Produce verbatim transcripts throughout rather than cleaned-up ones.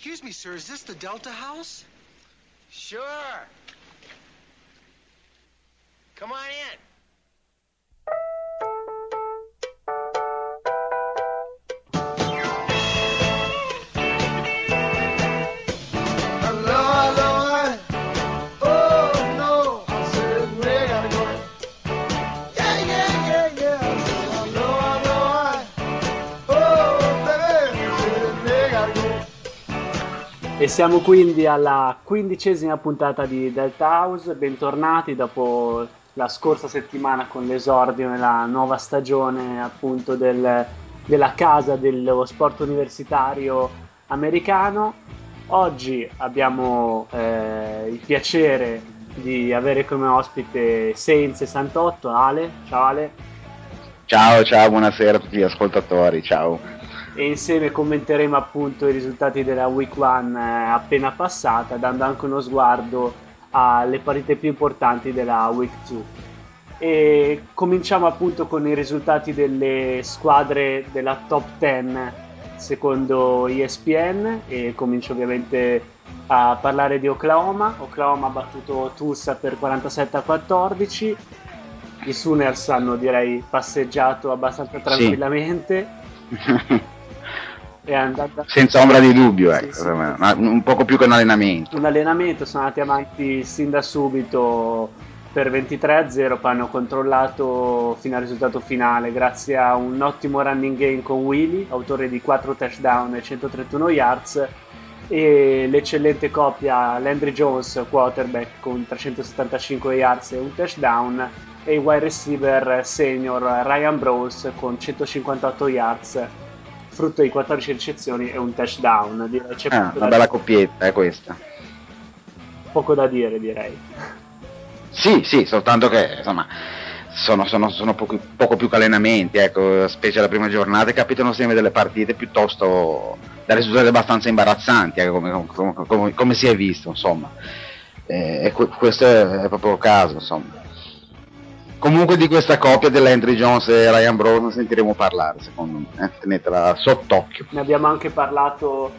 Excuse me, sir, is this the Delta House? Sure. Come on in. E siamo quindi alla quindicesima puntata di Delta House, bentornati dopo la scorsa settimana con l'esordio nella nuova stagione appunto del, della casa dello sport universitario americano. Oggi abbiamo eh, il piacere di avere come ospite Seint sessantotto, Ale, ciao Ale. Ciao, ciao, buonasera a tutti gli ascoltatori, ciao. E insieme commenteremo appunto i risultati della Week uno appena passata, dando anche uno sguardo alle partite più importanti della Week due. E cominciamo appunto con i risultati delle squadre della top dieci secondo E S P N e comincio ovviamente a parlare di Oklahoma. Oklahoma ha battuto Tulsa per quarantasette a quattordici, i Sooners hanno direi passeggiato abbastanza tranquillamente. Sì. È andata... senza ombra di dubbio, ecco, sì, sì. Ma un poco più che un allenamento un allenamento sono andati avanti sin da subito per ventitré a zero, poi hanno controllato fino al risultato finale grazie a un ottimo running game con Willy, autore di quattro touchdown e centotrentuno yards, e l'eccellente coppia Landry Jones, quarterback, con trecentosettantacinque yards e un touchdown, e il wide receiver senior Ryan Broyles con centocinquantotto yards, frutto di quattordici ricezioni e un touchdown. Direi c'è ah, una bella dire. Coppietta è questa. Poco da dire, direi. Sì, sì, soltanto che insomma sono, sono, sono poco, poco più che allenamenti, ecco, specie la prima giornata, capitano sempre delle partite piuttosto da risultati abbastanza imbarazzanti, ecco, come, come, come, come si è visto, insomma. Eh, e que- questo è, è proprio il caso, insomma. Comunque di questa coppia dell'Andrew Jones e Ryan Brown non sentiremo parlare, secondo me, eh? Tenetela sott'occhio. Ne abbiamo anche parlato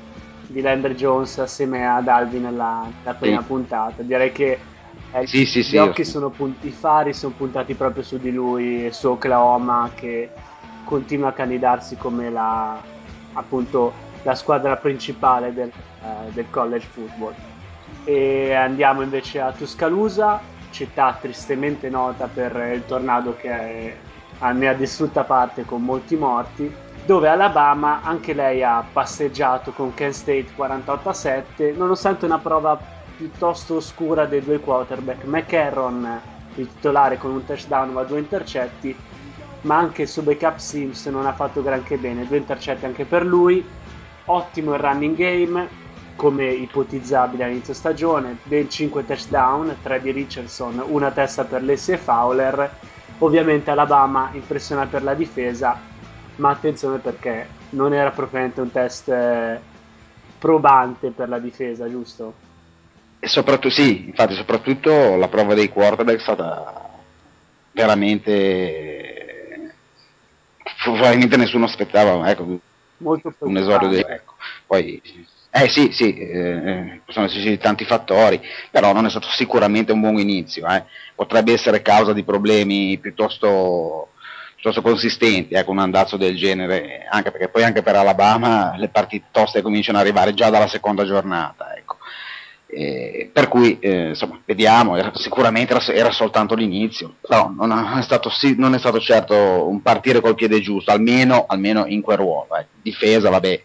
di Landry Jones assieme ad Alvin nella, nella prima sì. puntata. Direi che eh, sì, sì, gli sì, occhi sì. sono punt- i fari sono puntati proprio su di lui e su Oklahoma, che continua a candidarsi come la appunto la squadra principale del, eh, del college football. E andiamo invece a Tuscaloosa, città tristemente nota per il tornado che è, ne ha distrutta parte con molti morti, dove Alabama anche lei ha passeggiato con Kansas State quarantotto a sette, nonostante una prova piuttosto oscura dei due quarterback. McCarron, il titolare, con un touchdown ma due intercetti, ma anche il suo backup Sims non ha fatto granché bene, due intercetti anche per lui. Ottimo il running game, come ipotizzabile all'inizio stagione, ben cinque touchdown, tre di Richardson, una testa per Lessie e Fowler. Ovviamente Alabama impressiona per la difesa, ma attenzione perché non era propriamente un test probante per la difesa, giusto? E soprattutto sì, infatti soprattutto la prova dei quarterback è stata veramente, probabilmente nessuno aspettava, ecco, molto un esordio di... ecco, poi Eh sì, sì, eh, possono esserci tanti fattori, però non è stato sicuramente un buon inizio, eh. Potrebbe essere causa di problemi piuttosto, piuttosto consistenti, eh, con un andazzo del genere, anche perché poi anche per Alabama le partite toste cominciano ad arrivare già dalla seconda giornata, ecco. Eh, per cui, eh, insomma, vediamo, era, sicuramente era, era soltanto l'inizio, però non è stato, sì, non è stato certo un partire col piede giusto, almeno, almeno in quel ruolo, eh. Difesa, vabbè.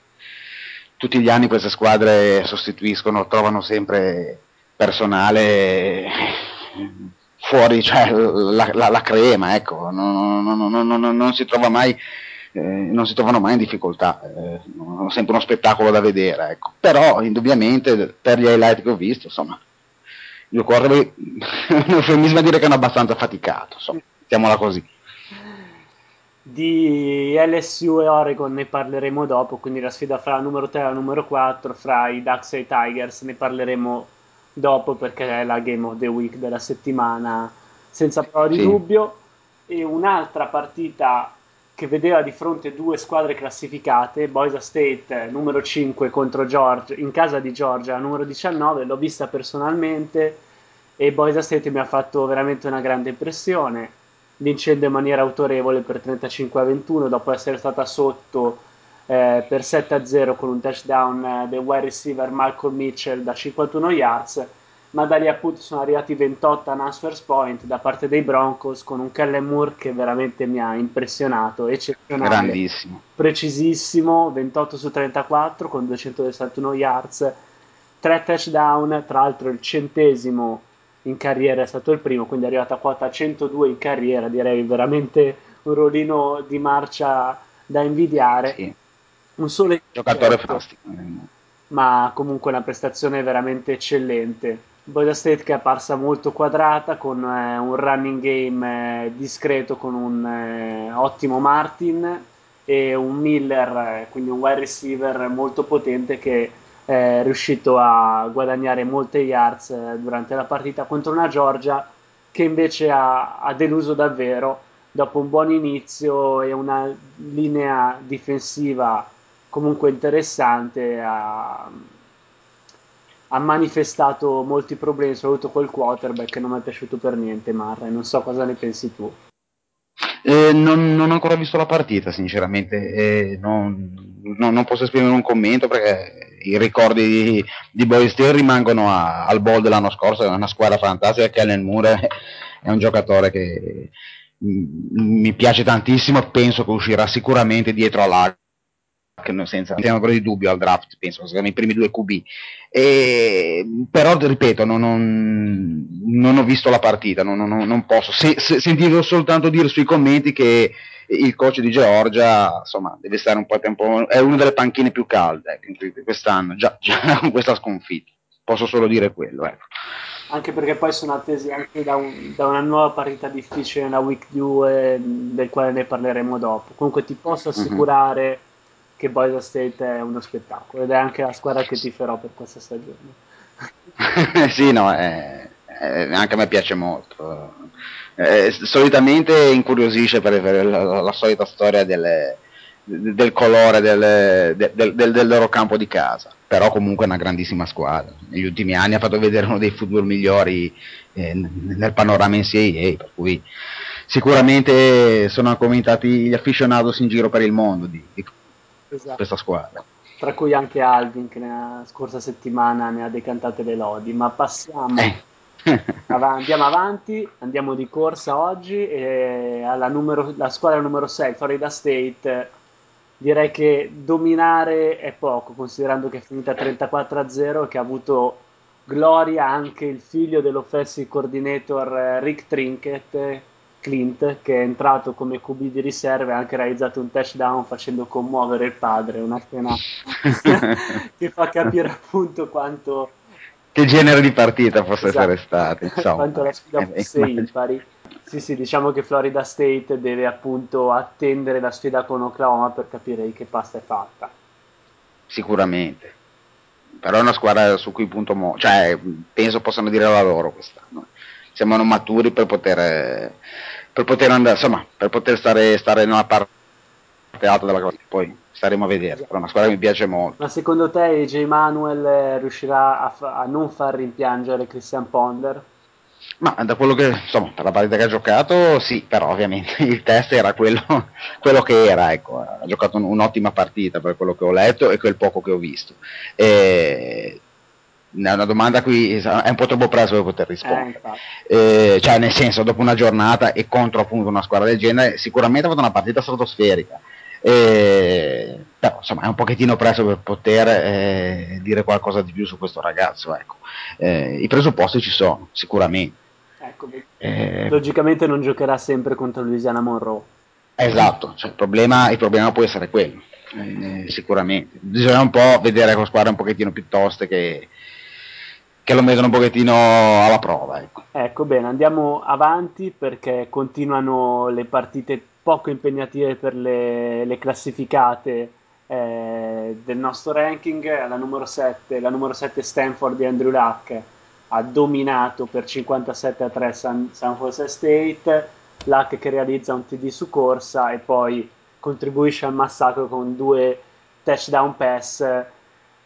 Tutti gli anni queste squadre sostituiscono, trovano sempre personale fuori, cioè la, la, la crema, ecco, non, non, non, non, non si trova mai, eh, non si trovano mai in difficoltà, eh, è sempre uno spettacolo da vedere, ecco. Però indubbiamente per gli highlight che ho visto, insomma, gli occorre un eufemismo a dire che hanno abbastanza faticato, insomma, mettiamola così. Di L S U e Oregon ne parleremo dopo, quindi la sfida fra la numero tre e la numero quattro, fra i Ducks e i Tigers, ne parleremo dopo perché è la Game of the Week della settimana senza prova di sì. dubbio. E un'altra partita che vedeva di fronte due squadre classificate, Boise State numero cinque contro Georgia, in casa di Georgia numero diciannove, l'ho vista personalmente e Boise State mi ha fatto veramente una grande impressione, vincendo in maniera autorevole per trentacinque a ventuno dopo essere stata sotto eh, per sette a zero con un touchdown eh, del wide receiver Malcolm Mitchell da cinquantuno yards, ma da lì appunto sono arrivati ventotto unanswered point da parte dei Broncos con un Kellen Moore che veramente mi ha impressionato, eccezionale, grandissimo, precisissimo, ventotto su trentaquattro con duecentosessantuno yards, tre touchdown, tra l'altro il centesimo in carriera è stato il primo, quindi è arrivata a quota centodue in carriera, direi veramente un rollino di marcia da invidiare, sì. Un solo giocatore fantastico, ma comunque una prestazione veramente eccellente. Boise State che è apparsa molto quadrata con eh, un running game eh, discreto con un eh, ottimo Martin e un Miller, eh, quindi un wide receiver molto potente che eh, è riuscito a guadagnare molte yards eh, durante la partita contro una Georgia che invece ha, ha deluso davvero dopo un buon inizio e una linea difensiva comunque interessante. A, ha manifestato molti problemi, soprattutto col quarterback che non mi è piaciuto per niente, Marra, e non so cosa ne pensi tu. Eh, non, non ho ancora visto la partita, sinceramente, eh, non, non, non posso esprimere un commento perché i ricordi di, di Boise State rimangono a, al bowl dell'anno scorso, è una squadra fantastica, Kellen Moore è un giocatore che mi piace tantissimo, penso che uscirà sicuramente dietro all'H, senza ancora di dubbio al draft, penso siano i primi due Q B, e, però ripeto non, non, non ho visto la partita, non, non, non posso se, se, sentivo soltanto dire sui commenti che il coach di Georgia insomma deve stare un po' a tempo, è una delle panchine più calde quest'anno già, già con questa sconfitta, posso solo dire quello, ecco. Anche perché poi sono attesi anche da, un, da una nuova partita difficile nella week due del quale ne parleremo dopo, comunque ti posso assicurare mm-hmm. che Boise State è uno spettacolo ed è anche la squadra che tiferò per questa stagione. Sì, no, eh, eh, anche a me piace molto. Eh, solitamente incuriosisce per, per la, la, la solita storia delle, del colore del, de, del, del, del loro campo di casa, però comunque è una grandissima squadra. Negli ultimi anni ha fatto vedere uno dei football migliori eh, nel panorama N C A A, per cui sicuramente sono commentati gli aficionados in giro per il mondo di, di Esatto. questa squadra, tra cui anche Alvin che nella scorsa settimana ne ha decantate le lodi, ma passiamo eh. Av- andiamo avanti, andiamo di corsa oggi e alla numero- la squadra numero sei, Florida State, direi che dominare è poco considerando che è finita trentaquattro a zero e che ha avuto gloria anche il figlio dell'offensive coordinator Rick Trinket, Clint, che è entrato come Q B di riserva e ha anche realizzato un touchdown facendo commuovere il padre, una scena che fa capire appunto quanto che genere di partita fosse esatto. essere stata, insomma. Quanto la sfida fosse eh, impari. Sì, sì, diciamo che Florida State deve appunto attendere la sfida con Oklahoma per capire di che pasta è fatta. Sicuramente. Però è una squadra su cui punto mo- cioè penso possano dire la loro quest'anno. Sembrano maturi per poter per poter andare, insomma, per poter stare stare nella parte alta della classifica. Poi staremo a vedere, esatto. Però è una squadra che mi piace molto. Ma secondo te J. Manuel riuscirà a, fa- a non far rimpiangere Christian Ponder? Ma da quello che, insomma, per la partita che ha giocato, sì, però ovviamente il test era quello, quello che era, ecco, ha giocato un, un'ottima partita per quello che ho letto e quel poco che ho visto. E è una domanda qui è un po' troppo presto per poter rispondere, eh, eh, cioè nel senso dopo una giornata e contro appunto una squadra del genere sicuramente ha fatto una partita stratosferica, eh, però insomma è un pochettino presto per poter eh, dire qualcosa di più su questo ragazzo, ecco. Eh, i presupposti ci sono sicuramente, ecco, eh, logicamente non giocherà sempre contro Louisiana Monroe, esatto, cioè, il, problema, il problema può essere quello, eh, sicuramente bisogna un po' vedere con squadre un pochettino più toste che che lo mettono un pochettino alla prova, ecco. Ecco, bene, andiamo avanti perché continuano le partite poco impegnative per le, le classificate eh, del nostro ranking. Alla numero sette, la numero sette Stanford di Andrew Luck ha dominato per cinquantasette a tre San, San Jose State, Luck che realizza un T D su corsa e poi contribuisce al massacro con due touchdown pass.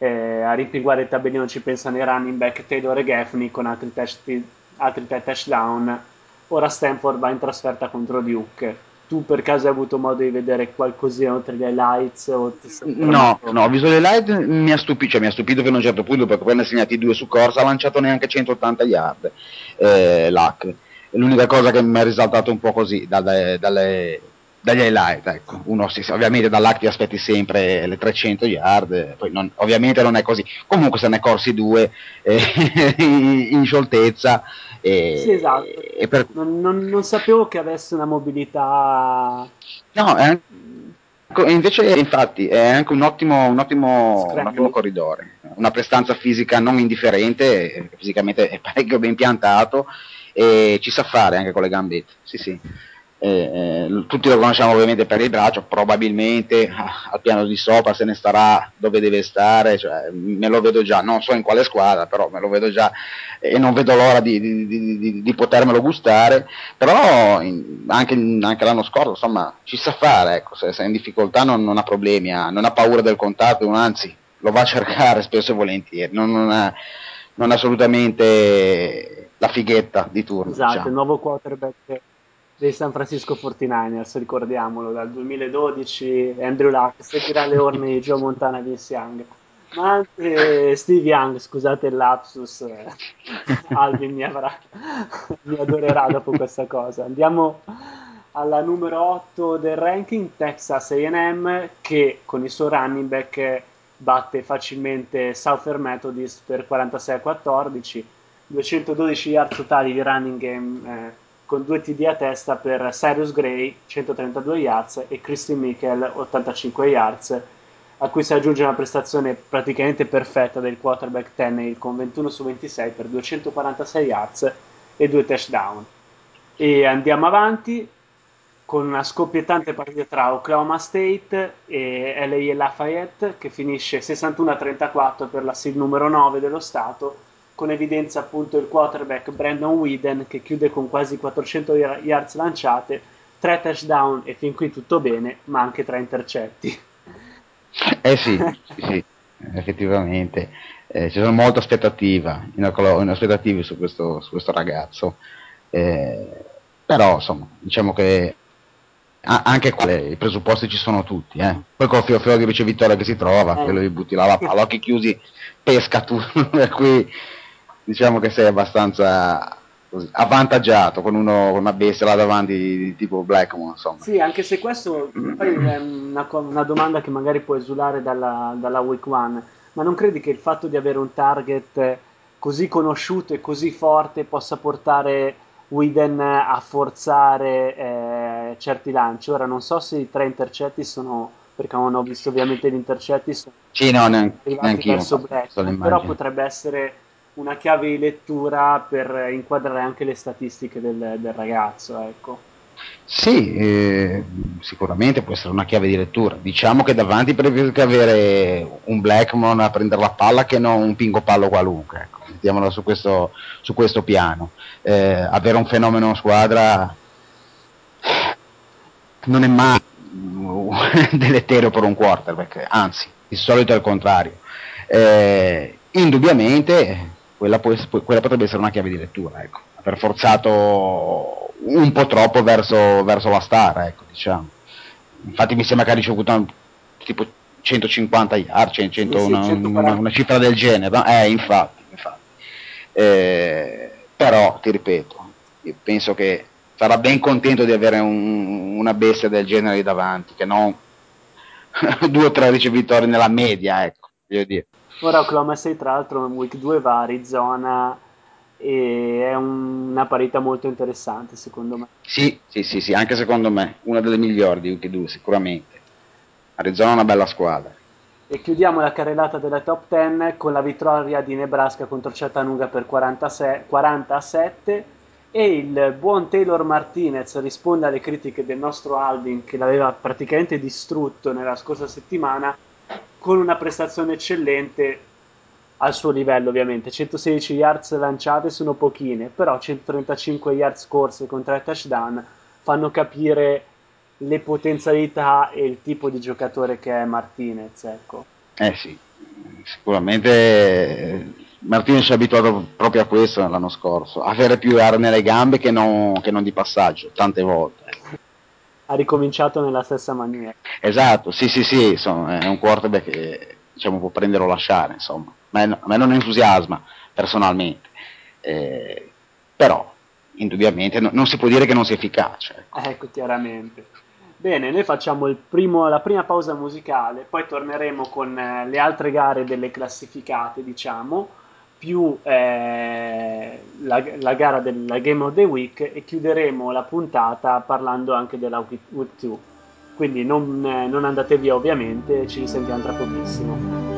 Eh, a rimpinguare il tabellino ci pensano i running back Taylor e Gaffney con altri, testi, altri tre touchdown. Ora Stanford va in trasferta contro Duke. Tu per caso hai avuto modo di vedere qualcosina oltre gli highlights? O no, no, ho visto gli highlights, mi ha stupito, cioè mi ha stupito fino a un certo punto, perché poi ne ha segnati due su corsa, ha lanciato neanche centottanta yard eh, Luck. L'unica cosa che mi è risaltato un po' così dalle, dalle, dagli highlight, ecco, uno si, ovviamente da Luck ti aspetti sempre le trecento yard, poi non, ovviamente non è così, comunque se ne è corsi due eh, in scioltezza. E, sì, esatto. E per... non, non, non sapevo che avesse una mobilità. No, è anche, invece infatti è anche un ottimo, un ottimo, un ottimo corridore, una prestanza fisica non indifferente, fisicamente è parecchio ben piantato e ci sa fare anche con le gambette. Sì, sì. Eh, eh, tutti lo conosciamo ovviamente per il braccio, probabilmente ah, al piano di sopra se ne starà dove deve stare, cioè, me lo vedo già, non so in quale squadra, però me lo vedo già e non vedo l'ora di, di, di, di, di potermelo gustare. Però in, anche, anche l'anno scorso insomma ci sa fare, ecco, se, se è in difficoltà non, non ha problemi, ha, non ha paura del contatto, anzi lo va a cercare spesso e volentieri, non, non, ha, non ha assolutamente la fighetta di turno. Esatto, diciamo. Il nuovo quarterback dei San Francisco forty-niners, ricordiamolo, dal duemiladodici Andrew Luck seguirà le orme di Joe Montana e Vince Young, ma anche Steve Young, scusate il lapsus, Alvin mi, avrà, mi adorerà dopo questa cosa. Andiamo alla numero otto del ranking, Texas A and M, che con il suo running back batte facilmente Southern Methodist per quarantasei a quattordici, duecentododici yard totali di running game eh, con due T D a testa per Cyrus Gray, centotrentadue yards, e Christine Michel, ottantacinque yards, a cui si aggiunge una prestazione praticamente perfetta del quarterback Tannehill con ventuno su ventisei per duecentoquarantasei yards e due touchdown. E andiamo avanti con una scoppiettante partita tra Oklahoma State e L A Lafayette, che finisce sessantuno a trentaquattro per la seed numero nove dello Stato, con evidenza appunto il quarterback Brandon Whedon, che chiude con quasi quattrocento yards lanciate, tre touchdown e fin qui tutto bene, ma anche tre intercetti. Eh sì, sì, effettivamente, eh, ci sono molte aspettative, aspettative su questo, su questo ragazzo, eh, però insomma, diciamo che anche quelle, i presupposti ci sono tutti, eh. Poi col fio fio di ricevitore che si trova, eh. che lui butti là la palla, occhi chiusi, pesca tu, per cui... Diciamo che sei abbastanza così, avvantaggiato con, uno, con una bestia là davanti di tipo Blackmon, insomma. Sì, anche se questo poi è una, una domanda che magari può esulare dalla, dalla week one, ma non credi che il fatto di avere un target così conosciuto e così forte possa portare Whedon a forzare eh, certi lanci? Ora non so se i tre intercetti sono, perché non ho visto ovviamente gli intercetti, sono sì, no, neanche, neanche verso io, Blackmon, però potrebbe essere una chiave di lettura per inquadrare anche le statistiche del, del ragazzo, ecco. Sì, eh, sicuramente può essere una chiave di lettura. Diciamo che davanti preferisco avere un Blackmon a prendere la palla che non un pingo pallo qualunque, ecco. Mettiamolo su questo, su questo piano. Eh, avere un fenomeno in squadra non è mai deleterio per un quarterback, anzi, di solito è il contrario. Eh, indubbiamente quella, può, quella potrebbe essere una chiave di lettura, ecco, aver forzato un po' troppo verso, verso la star, ecco, diciamo. Infatti mi sembra che ha ricevuto un, tipo centocinquanta yard, cioè cento, sì, sì, una, una, una cifra del genere, no? eh infatti, infatti. Eh, però ti ripeto, io penso che sarà ben contento di avere un, una bestia del genere davanti, che non due o tre ricevitori nella media, ecco, voglio dire. Ora Oklahoma State tra l'altro in week due va a Arizona e è un, una partita molto interessante secondo me. Sì, sì, sì, sì, anche secondo me, una delle migliori di week due sicuramente. Arizona è una bella squadra. E chiudiamo la carrellata della top dieci con la vittoria di Nebraska contro Chattanooga per quaranta a sette e il buon Taylor Martinez risponde alle critiche del nostro Alvin che l'aveva praticamente distrutto nella scorsa settimana, con una prestazione eccellente al suo livello ovviamente, centosedici yards lanciate sono pochine, però centotrentacinque yards corse con tre touchdown fanno capire le potenzialità e il tipo di giocatore che è Martinez, ecco. Eh sì, sicuramente Martinez si è abituato proprio a questo l'anno scorso, a avere più aria nelle gambe che non, che non di passaggio, tante volte. Ha ricominciato nella stessa maniera. Esatto, sì sì sì, insomma, è un quarterback che diciamo può prendere o lasciare, insomma. Ma a me non entusiasma personalmente, eh, però indubbiamente no, non si può dire che non sia efficace. Ecco, ecco chiaramente. Bene, noi facciamo il primo, la prima pausa musicale, poi torneremo con le altre gare delle classificate, diciamo, più eh, la, la gara della Game of the Week, e chiuderemo la puntata parlando anche della Week two. Quindi non, eh, non andate via ovviamente, ci risentiamo tra pochissimo.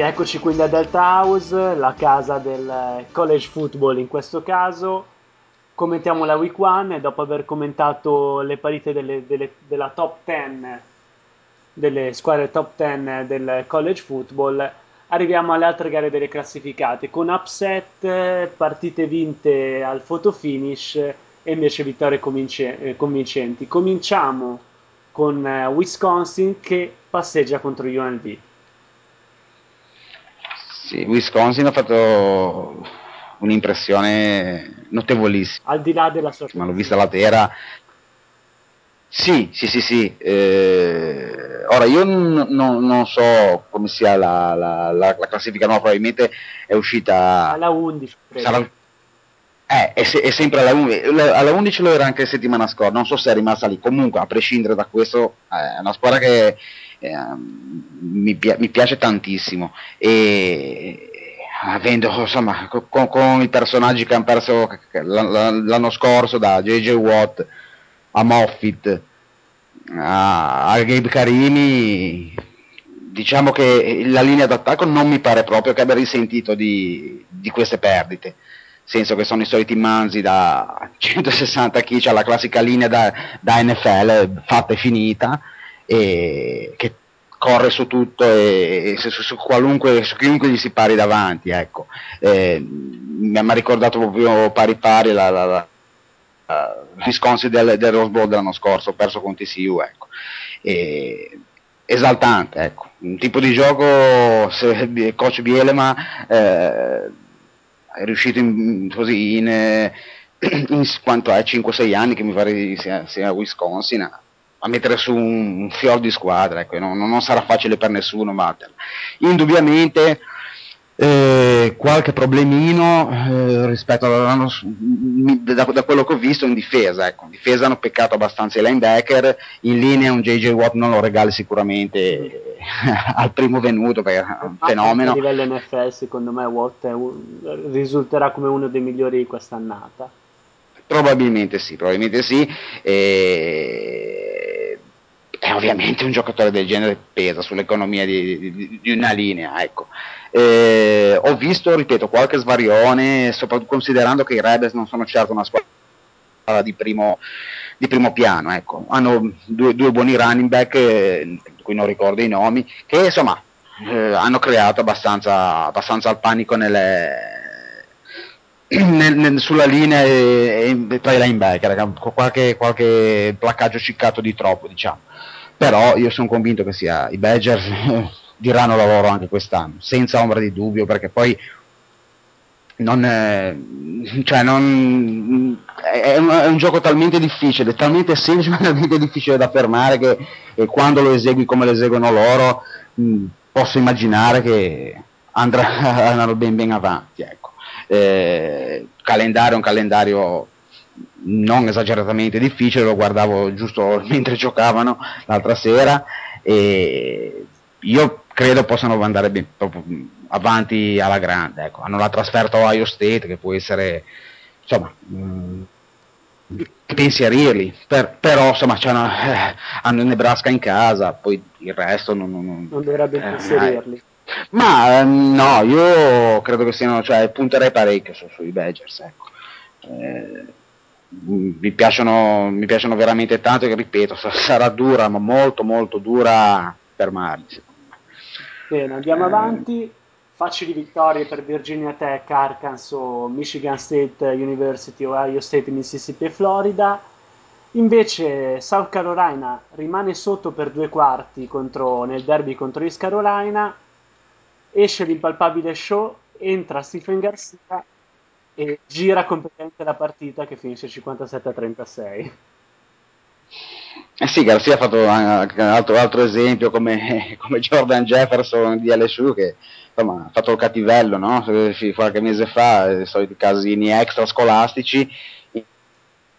Eccoci quindi a Delta House, la casa del college football in questo caso. Commentiamo la week one e dopo aver commentato le partite delle, delle, della top dieci, delle squadre top dieci del college football, arriviamo alle altre gare delle classificate con upset, partite vinte al photo finish e e invece vittorie convincenti. Cominciamo con Wisconsin che passeggia contro U N D. Sì, Wisconsin ha fatto un'impressione notevolissima. Al di là della sorpresa. Ma l'ho vista la terra. Sì, sì, sì, sì. Eh, ora io n- non, non so come sia la, la, la, la classifica, no, probabilmente è uscita alla undici. Sarà, eh, è, se- è sempre alla undici. Alla undici lo era anche settimana scorsa. Non so se è rimasta lì. Comunque, a prescindere da questo, è una squadra che eh, mi, pi- mi piace tantissimo. E avendo, insomma, con, con i personaggi che hanno perso l'anno scorso, da J J Watt a Moffitt, a, a Gabe Carini, diciamo che la linea d'attacco non mi pare proprio che abbia risentito di, di queste perdite, nel senso che sono i soliti manzi da centosessanta chili, cioè la classica linea da, da N F L fatta e finita, e che corre su tutto e, e su, su qualunque, su chiunque gli si pari davanti, ecco. E mi ha ricordato proprio pari pari la, la, la Uh, Wisconsin del, del Rose Bowl dell'anno scorso, perso con T C U, ecco. E, esaltante, ecco, un tipo di gioco se, coach Bielema eh, è riuscito in, così in, eh, in quanto è cinque sei anni che mi pare sia, sia Wisconsin a, a mettere su un, un fior di squadra, ecco. non, non sarà facile per nessuno batterla, indubbiamente. Eh, qualche problemino eh, rispetto all'anno, da, da quello che ho visto in difesa, ecco. In difesa hanno peccato abbastanza i linebacker, in linea un J J Watt non lo regali sicuramente eh, al primo venuto, perché è un fenomeno. A livello N F L secondo me Watt è un, risulterà come uno dei migliori di quest'annata, probabilmente sì, probabilmente sì e... Eh, ovviamente un giocatore del genere pesa sull'economia di, di, di una linea, ecco. Eh, ho visto, ripeto, qualche svarione, soprattutto considerando che i Rebels non sono certo una squadra di primo, di primo piano, ecco. Hanno due, due buoni running back, eh, di cui non ricordo i nomi, che insomma eh, hanno creato abbastanza, abbastanza il panico nelle... Nel, nel, sulla linea e, e tra i linebacker, con qualche, qualche placcaggio ciccato di troppo, diciamo. Però io sono convinto che sia i Badgers eh, diranno la loro anche quest'anno, senza ombra di dubbio, perché poi non è, cioè non, è, un, è un gioco talmente difficile, talmente semplice, ma talmente difficile da fermare, che eh, quando lo esegui come lo eseguono loro, mh, posso immaginare che andrà, andranno ben ben avanti, ecco. Eh, calendario un calendario non esageratamente difficile, lo guardavo giusto mentre giocavano l'altra sera e io credo possano andare ben, proprio avanti alla grande, ecco. Hanno la trasferta a Ohio State, che può essere, insomma, mh, pensierirli, per, però insomma una, eh, hanno Nebraska in casa, poi il resto non, non, non dovrebbe eh, pensierirli eh, ma no, io credo che siano, cioè punterei parecchio su, sui Badgers, ecco. eh, mi piacciono mi piacciono veramente tanto e ripeto sarà dura, ma molto molto dura fermarli, secondo me. Bene, andiamo eh, avanti. Facili vittorie per Virginia Tech, Arkansas, Michigan State University, Ohio State, Mississippi e Florida. Invece South Carolina rimane sotto per due quarti contro, nel derby contro East Carolina. Esce l'impalpabile Show, entra Stephen Garcia e gira completamente la partita, che finisce cinquantasette a trentasei. Eh sì, Garcia ha fatto un altro, altro esempio come, come Jordan Jefferson di L S U, che insomma, ha fatto il cattivello, no? Qualche mese fa, i soliti casini extra scolastici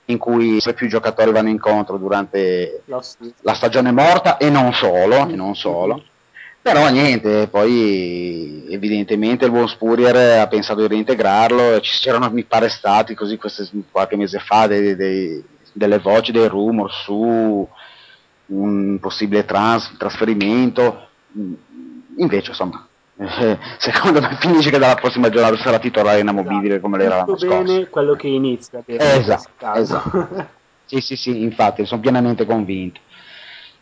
in cui sempre più giocatori vanno incontro durante la stagione morta e non solo, e non solo. Però niente, poi evidentemente il buon Spurrier ha pensato di reintegrarlo, ci c'erano, mi pare, stati così queste, qualche mese fa dei, dei, delle voci, dei rumor su un possibile trans, trasferimento, invece insomma, eh, secondo me finisce che dalla prossima giornata sarà titolare inamovibile, esatto, come l'era l'anno scorso. Bene quello che inizia. Esatto, esatto. Sì, sì, sì, infatti, sono pienamente convinto.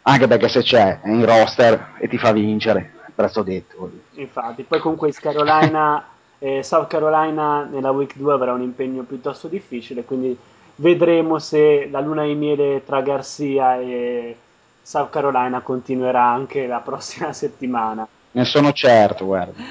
Anche perché se c'è in roster e ti fa vincere, presto detto. Infatti, poi comunque Carolina, eh, South Carolina nella Week due avrà un impegno piuttosto difficile, quindi vedremo se la luna di miele tra Garcia e South Carolina continuerà anche la prossima settimana. Ne sono certo, guarda.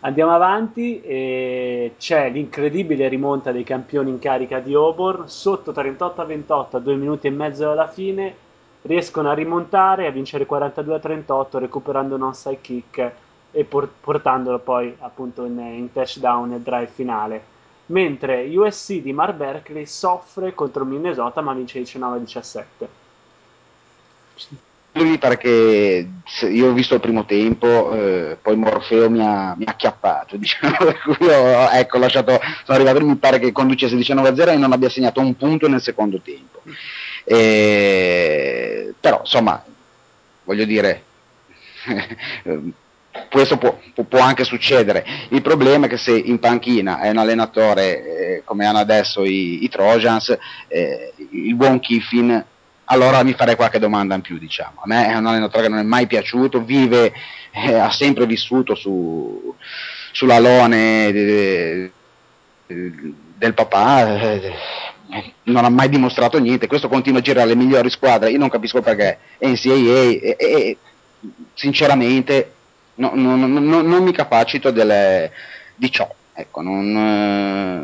Andiamo avanti, e c'è l'incredibile rimonta dei campioni in carica di Auburn, sotto trentotto a ventotto a due minuti e mezzo alla fine, riescono a rimontare, a vincere quarantadue a trentotto recuperando un onside kick e por- portandolo poi appunto in, in touchdown e drive finale. Mentre U S C di Mark Berkeley soffre contro Minnesota ma vince diciannove a diciassette. Lui perché io ho visto il primo tempo, eh, poi Morfeo mi ha, mi ha acchiappato, diciamo, io, ecco, lasciato, sono arrivato, mi pare che conducesse diciannove a zero e non abbia segnato un punto nel secondo tempo. E, però insomma, voglio dire, questo può, può anche succedere. Il problema è che se in panchina è un allenatore eh, come hanno adesso i, i Trojans, eh, il buon Kiffin, allora mi farei qualche domanda in più, diciamo. A me è un allenatore che non è mai piaciuto, vive, eh, ha sempre vissuto su, sull'alone de, de, del papà, eh, non ha mai dimostrato niente, questo continua a girare le migliori squadre, io non capisco perché, N C A A e, e sinceramente No, no, no, no, non mi capacito delle, di ciò, ecco, non, eh,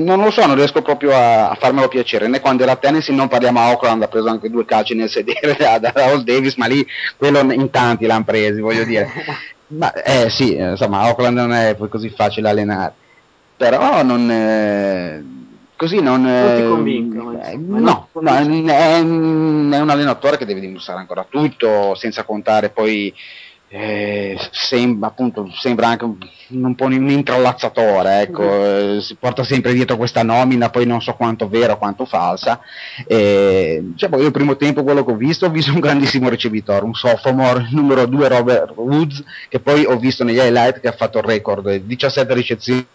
non lo so, non riesco proprio a, a farmelo piacere, né quando era a Tennessee, non parliamo a Oakland, ha preso anche due calci nel sedere da, da Hall Davis, ma lì quello in tanti l'hanno presi, voglio dire, ma eh, sì, insomma, Oakland non è così facile allenare, però non... Eh, così non, non ti convincono, eh, no, no, è, è un allenatore che deve dimostrare ancora tutto, senza contare poi Eh, sembra appunto sembra anche un, un po' un intrallazzatore, ecco, mm-hmm. eh, si porta sempre dietro questa nomina, poi non so quanto vera o quanto falsa, eh, cioè, poi io il primo tempo quello che ho visto ho visto un grandissimo ricevitore, un sophomore numero due Robert Woods, che poi ho visto negli highlight che ha fatto il record, diciassette ricezioni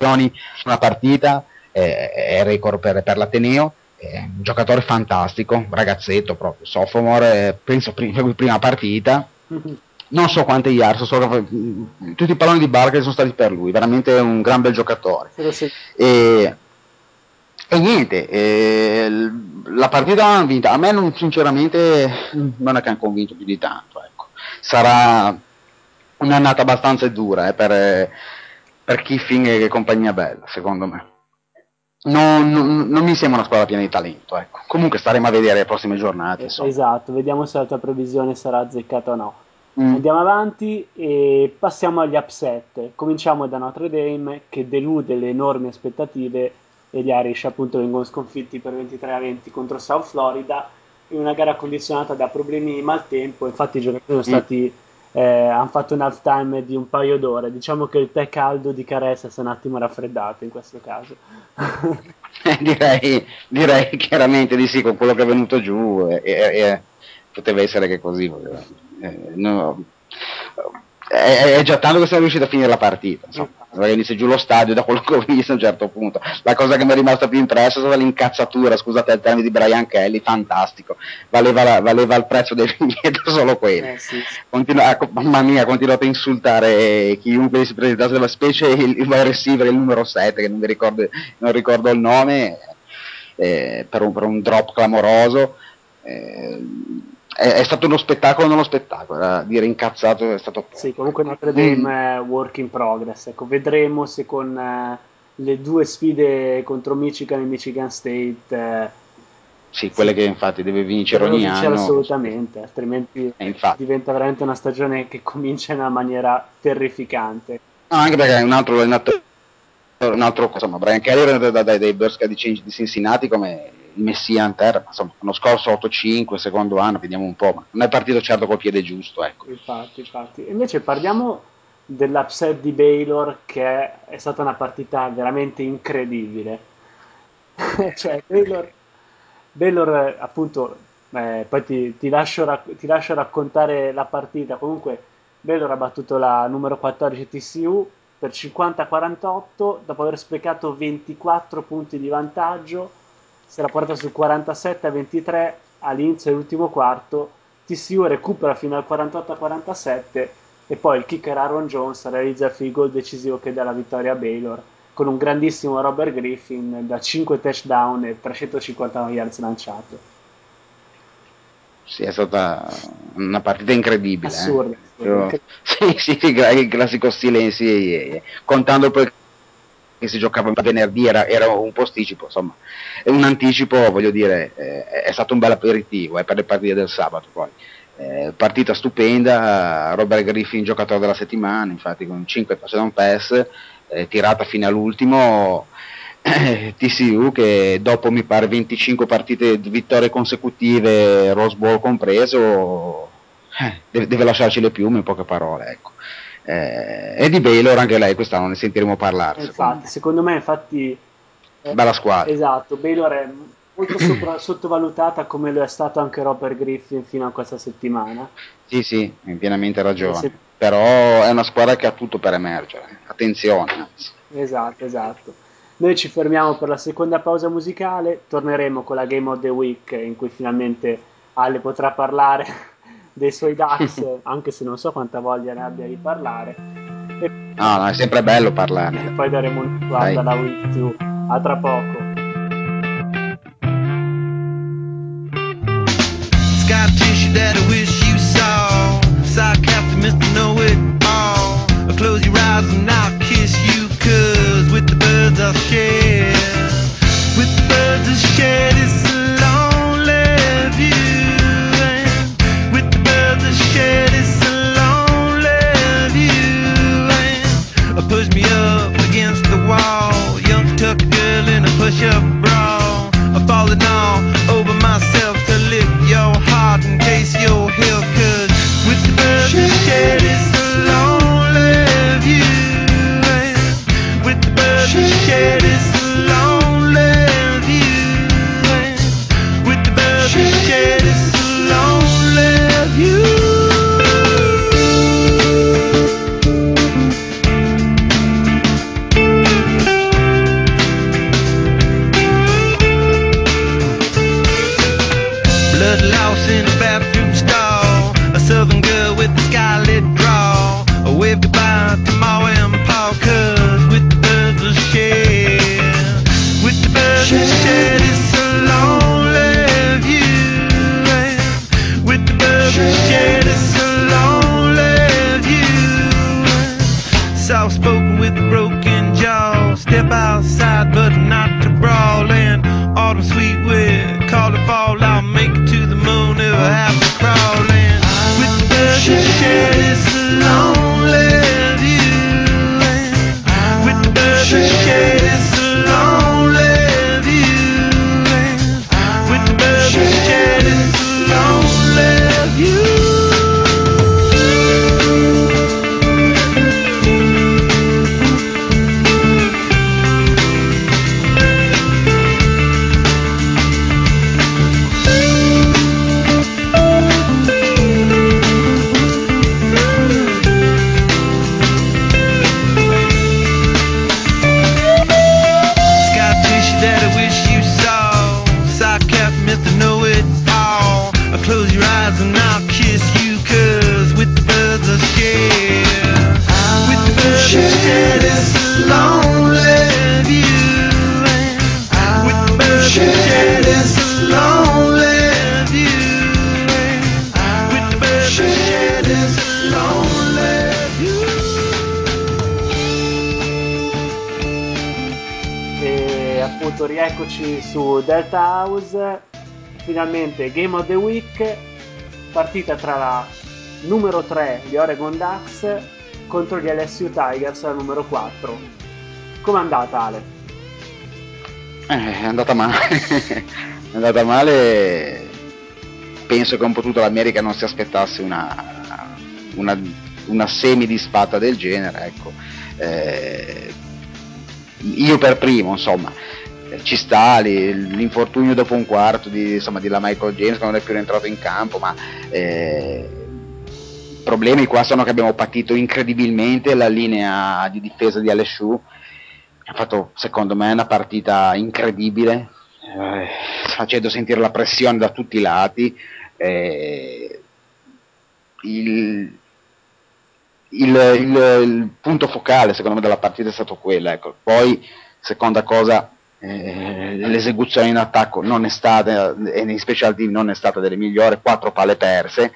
una partita, eh, è record per, per l'Ateneo. Eh, un giocatore fantastico, ragazzetto proprio, sophomore, eh, penso prim- prima partita, mm-hmm. Non so quante yard, so, tutti i palloni di Barca sono stati per lui, veramente un gran bel giocatore. Sì. E, e niente, e la partita l'hanno vinta. A me non, sinceramente non è che hanno convinto più di tanto. Ecco. Sarà un'annata abbastanza dura eh, per, per Kiffin e compagnia bella, secondo me. Non, non, non mi sembra una squadra piena di talento, ecco. Comunque staremo a vedere le prossime giornate. Eh, esatto, vediamo se la tua previsione sarà azzeccata o no. Andiamo avanti e passiamo agli upset. Cominciamo da Notre Dame, che delude le enormi aspettative e gli Irish appunto vengono sconfitti per ventitré a venti contro South Florida in una gara condizionata da problemi di maltempo. Infatti i giocatori sono stati eh, hanno fatto un half time di un paio d'ore. Diciamo che il tè caldo di Caressa si è un attimo raffreddato in questo caso. direi, direi chiaramente di sì, con quello che è venuto giù eh, eh, poteva essere che così voleva. Eh, no, è, è già tanto che siamo riusciti a finire la partita, insomma, perché inizia giù lo stadio, da quello che ho visto a un certo punto. La cosa che mi è rimasta più impressa è stata l'incazzatura, scusate il termine, di Brian Kelly, fantastico, valeva, la, valeva il prezzo del biglietto solo quello. Eh, sì, sì. Continua, mamma mia, ha continuato a insultare chiunque si presentasse della specie, il, il receiver, il numero sette, che non mi ricordo, non ricordo il nome, eh, per, un, per un drop clamoroso. Eh, È stato uno spettacolo, non uno spettacolo, era dire incazzato è stato poco. Sì, comunque Notre Dame è work in progress, ecco, vedremo se con eh, le due sfide contro Michigan e Michigan State... Eh, sì, quelle sì, che infatti deve vincere ogni vincere anno. Assolutamente, altrimenti eh, diventa veramente una stagione che comincia in una maniera terrificante. No, anche perché è un altro... Un altro, un altro insomma, Brian Kelly era da, dai, dai Bears di, di Cincinnati come... Messia in terra, insomma, uno scorso otto cinque, secondo anno, vediamo un po', ma non è partito certo col piede giusto, ecco. Infatti, infatti. Invece parliamo dell'upset di Baylor, che è stata una partita veramente incredibile. cioè, Baylor, Baylor appunto, eh, poi ti, ti, lascio rac- ti lascio raccontare la partita, comunque Baylor ha battuto la numero quattordici T C U per cinquanta a quarantotto, dopo aver sprecato ventiquattro punti di vantaggio, si era portata su quarantasette a ventitré all'inizio dell'ultimo quarto, T C U recupera fino al quarantotto a quarantasette e poi il kicker Aaron Jones realizza il field goal decisivo che dà la vittoria a Baylor. con un grandissimo Robert Griffin da cinque touchdown e trecentocinquantanove yards lanciato. Sì, è stata una partita incredibile. Assurda. Eh. Sì, sì, il classico silenzio, contando poi che si giocava venerdì, era, era un posticipo, insomma, un anticipo, voglio dire, eh, è stato un bel aperitivo eh, per le partite del sabato poi. Eh, partita stupenda, Robert Griffin giocatore della settimana, infatti con cinque touchdown pass, eh, tirata fino all'ultimo. eh, T C U che dopo mi pare venticinque partite di vittorie consecutive, Rose Bowl compreso, eh, deve, deve lasciarci le piume, in poche parole, ecco. Eh, e di Baylor anche lei quest'anno ne sentiremo parlare, infatti, secondo me, secondo me infatti eh, bella squadra, esatto, Baylor è molto sopra- sottovalutata, come lo è stato anche Robert Griffin fino a questa settimana. Sì, sì, hai pienamente ragione. Se... Però è una squadra che ha tutto per emergere. Attenzione. Esatto, esatto. Noi ci fermiamo per la seconda pausa musicale, torneremo con la Game of the Week in cui finalmente Ale potrà parlare dei suoi Ducks, anche se non so quanta voglia ne abbia di parlare. E... No, no, è sempre bello parlare. E poi daremo un guardo alla Week due. A tra poco. Got tissue that I wish you saw. Sarcastic Mister Know-It-All. I'll close your eyes and I'll kiss you, cause with the birds I'll share. With the birds I'll share this lonely view. And with the birds I'll share this lonely view. And I'll push me up against the wall. Young tuck girl in a push-up bra. I'm falling all over myself to lift your heart. In case you're here, cause with the birds I share this lonely view. With the birds I share this lonely view. With the birds I share this lonely view. Blood loss in a bathroom stall, a southern girl with a scarlet draw, a wave goodbye to Ma and Pa, cause with the birds of share, with the birds of share it's a lonely view, with the birds of share it's a lonely view, soft spoken with a broken jaw, step outside but not to brawl, and autumn sweet wind, call it fall, I'll make it to the moon if I have to crawl in. With the birds I share this lonely view. With the birds I share this lonely view. With the birds I share this lonely view. Rieccoci su Delta House, finalmente Game of the Week, partita tra la numero tre gli Oregon Ducks contro gli L S U Tigers al numero quattro. Com'è andata Ale? Eh, è andata male, è andata male, penso che un po' tutta l'America non si aspettasse una, una, una semi disfatta del genere, ecco. Eh, io per primo, insomma, ci sta lì, l'infortunio dopo un quarto di, insomma, di la Michael James, che non è più rientrato in campo, ma eh, problemi qua sono che abbiamo patito incredibilmente la linea di difesa di L S U, ha fatto secondo me una partita incredibile, eh, facendo sentire la pressione da tutti i lati, eh, il il, il, il punto focale secondo me della partita è stato quello, ecco. Poi seconda cosa, eh, l'esecuzione in attacco non è stata, e nei special team non è stata delle migliori, quattro palle perse,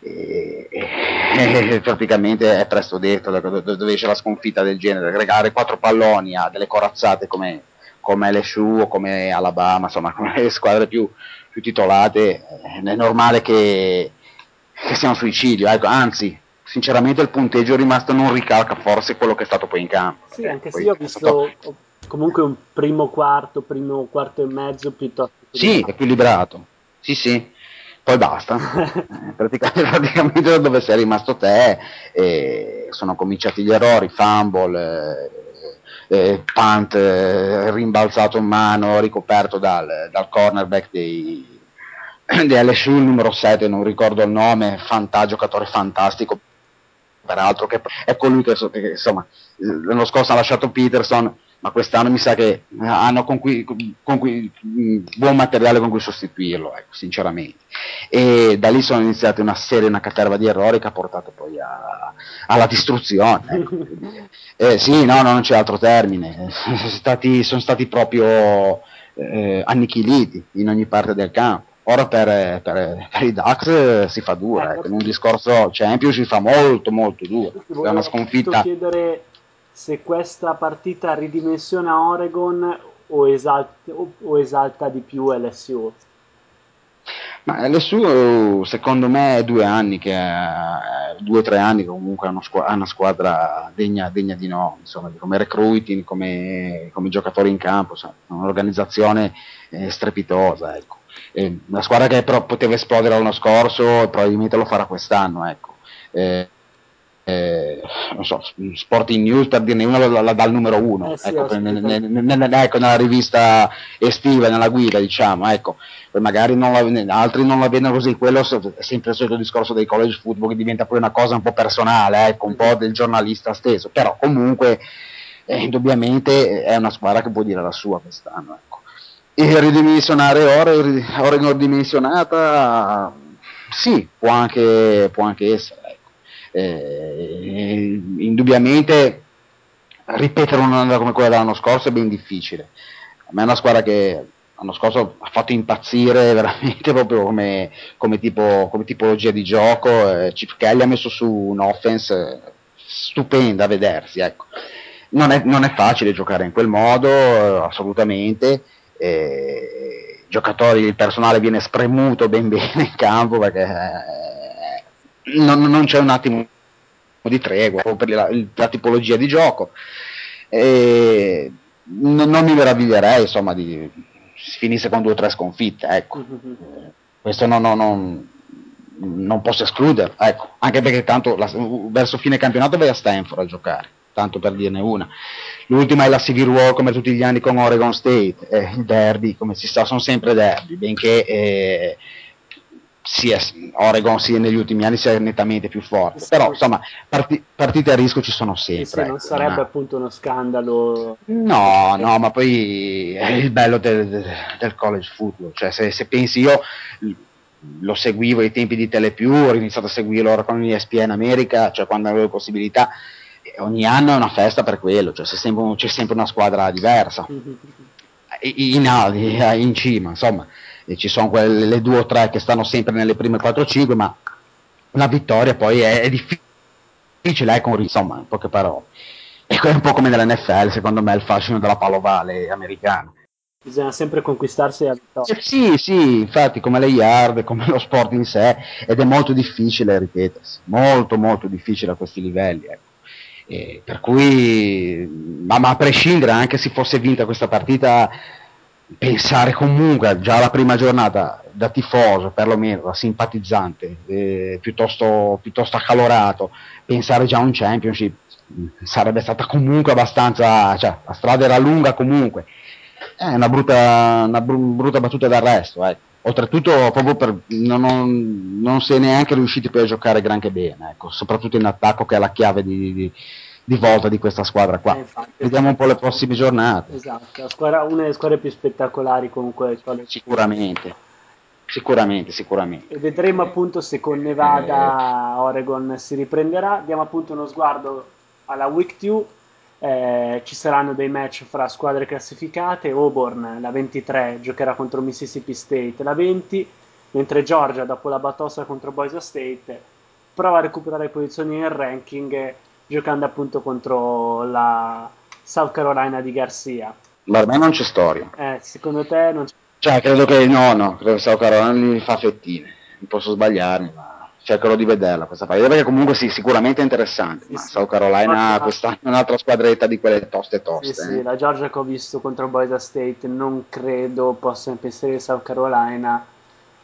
e, e, praticamente è presto detto dove, dove c'è la sconfitta del genere, regalare quattro palloni a delle corazzate come, come L S U o come Alabama, insomma come le squadre più, più titolate, è normale che, che sia un suicidio, ecco. Anzi, sinceramente il punteggio rimasto non ricalca forse quello che è stato poi in campo. Sì, anche se io ho visto stato... comunque un primo quarto, primo quarto e mezzo piuttosto sì, equilibrato, sì sì, poi basta. praticamente, praticamente da dove sei rimasto te, eh, sono cominciati gli errori, fumble, eh, eh, punt eh, rimbalzato in mano, ricoperto dal, dal cornerback dei, dei L S U, il numero sette, non ricordo il nome, fanta, giocatore fantastico peraltro, che è colui che, che insomma l'anno scorso ha lasciato Peterson, ma quest'anno mi sa che hanno con cui, con cui, buon materiale con cui sostituirlo, ecco, sinceramente. E da lì sono iniziate una serie, una caterva di errori che ha portato poi a, alla distruzione. Ecco. eh, sì, no, no, non c'è altro termine. Sono stati, sono stati proprio eh, annichiliti in ogni parte del campo. Ora per, per, per i Ducks si fa dura, ecco. In un discorso Champions si fa molto, molto duro. È una sconfitta... chiedere... se questa partita ridimensiona Oregon o esalta, o, o esalta di più L S U? Ma L S U secondo me è due anni che due o tre anni che comunque ha una, squ- una squadra degna, degna di nome, insomma, come recruiting, come, come giocatori in campo, insomma, un'organizzazione eh, strepitosa, ecco. E una squadra che però poteva esplodere l'anno scorso e probabilmente lo farà quest'anno, ecco. Eh, Eh, non so, Sporting News per dirne uno la, la dà il numero uno, eh sì, ecco, nel, nel, nel, ecco, nella rivista estiva, nella guida, diciamo, ecco. Poi magari non la, altri non la vedono così, quello è sempre il solito discorso dei college football che diventa poi una cosa un po' personale, ecco, un po' del giornalista stesso, però comunque eh, indubbiamente è una squadra che può dire la sua quest'anno, ecco. E ridimensionare Oregon, ridimensionata sì, può anche, può anche essere. Eh, indubbiamente ripetere un'annata come quella dell'anno scorso è ben difficile. A me è una squadra che l'anno scorso ha fatto impazzire veramente proprio come, come, tipo, come tipologia di gioco. eh, Chip Kelly ha messo su un'offense stupenda a vedersi, ecco. non, è, non è facile giocare in quel modo, eh, assolutamente. eh, giocatori, il personale viene spremuto ben bene in campo perché eh, Non, non c'è un attimo di tregua per la, la tipologia di gioco, e non, non mi meraviglierei insomma di si finisse con due o tre sconfitte, ecco. Mm-hmm. Questo non, non, non, non posso escludere, ecco. Anche perché tanto la, verso fine campionato vai a Stanford a giocare, tanto per dirne una. L'ultima è la Civil War come tutti gli anni con Oregon State, eh, il derby, come si sa sono sempre derby, benché eh, Sì, Oregon sì, negli ultimi anni si è nettamente più forte, sì, però insomma parti, partite a rischio ci sono sempre. Sì, ecco, non sarebbe no. appunto uno scandalo. No, no, ma poi è il bello del, del college football, cioè se, se pensi, io lo seguivo ai tempi di Telepiù, ho iniziato a seguirlo ora con E S P N America, cioè quando avevo possibilità, ogni anno è una festa per quello, cioè se sempre, c'è sempre una squadra diversa. In ali, in cima, insomma, e ci sono quelle, le due o tre che stanno sempre nelle prime quattro cinque, ma la vittoria poi è, è difficile, è con, insomma, in poche parole. E è un po' come nell'N F L, secondo me, il fascino della palla ovale americana. Bisogna sempre conquistarsi la vittoria. Eh, sì, sì, infatti, come le yard, come lo sport in sé, ed è molto difficile ripetersi, molto, molto difficile a questi livelli, ecco. Eh, per cui ma, ma a prescindere, anche se fosse vinta questa partita, pensare comunque già alla prima giornata da tifoso, perlomeno da simpatizzante, eh, piuttosto, piuttosto accalorato, pensare già a un championship sarebbe stata comunque abbastanza, cioè la strada era lunga comunque, è eh, una brutta una br- brutta battuta d'arresto, eh. Oltretutto proprio per non, non, non si è neanche riusciti poi a giocare granché bene, ecco, soprattutto in attacco che è la chiave di, di, di volta di questa squadra qua. Eh, infatti, vediamo un po' le prossime giornate. Esatto, la squadra, una delle squadre più spettacolari comunque. Sicuramente. Sicuramente, sicuramente. E vedremo appunto se con Nevada eh. Oregon si riprenderà. Diamo appunto uno sguardo alla Week due. Eh, ci saranno dei match fra squadre classificate. Auburn, la ventitré, giocherà contro Mississippi State, la venti, mentre Georgia, dopo la batossa contro Boise State, prova a recuperare posizioni nel ranking giocando appunto contro la South Carolina di Garcia. Ma ormai non c'è storia. Eh, secondo te non c'è? Cioè, credo che no, no, credo che South Carolina li fa fettine. Non posso sbagliarmi, ma cercherò di vederla questa partita, perché comunque sì, sicuramente è interessante. Sì, ma sì, South Carolina quest'anno è un'altra squadretta di quelle toste toste. Sì, eh. sì, la Georgia che ho visto contro Boise State non credo possa impestire South Carolina,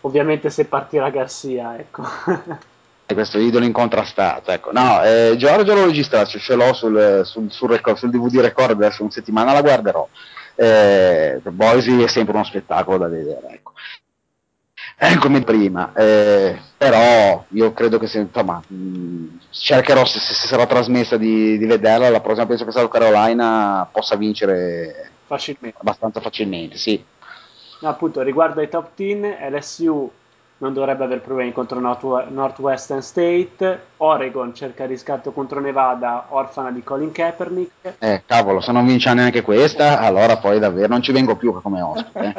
ovviamente se partirà Garcia, ecco. Questo idolo incontrastato, ecco. No, eh, Giorgio l'ho registrato, ce l'ho sul, sul, sul, record, sul D V D record, adesso una settimana la guarderò. Eh, Boise è sempre uno spettacolo da vedere, ecco. Eh, come prima, eh, però io credo che se, insomma, mh, cercherò se, se sarà trasmessa di, di vederla la prossima. Penso che South Carolina possa vincere facilmente, abbastanza facilmente, sì. No, appunto, riguardo ai top team, L S U non dovrebbe aver problemi contro Northwestern State. Oregon cerca riscatto contro Nevada, orfana di Colin Kaepernick. Eh, cavolo, se non vince neanche questa, allora poi davvero non ci vengo più come ospite.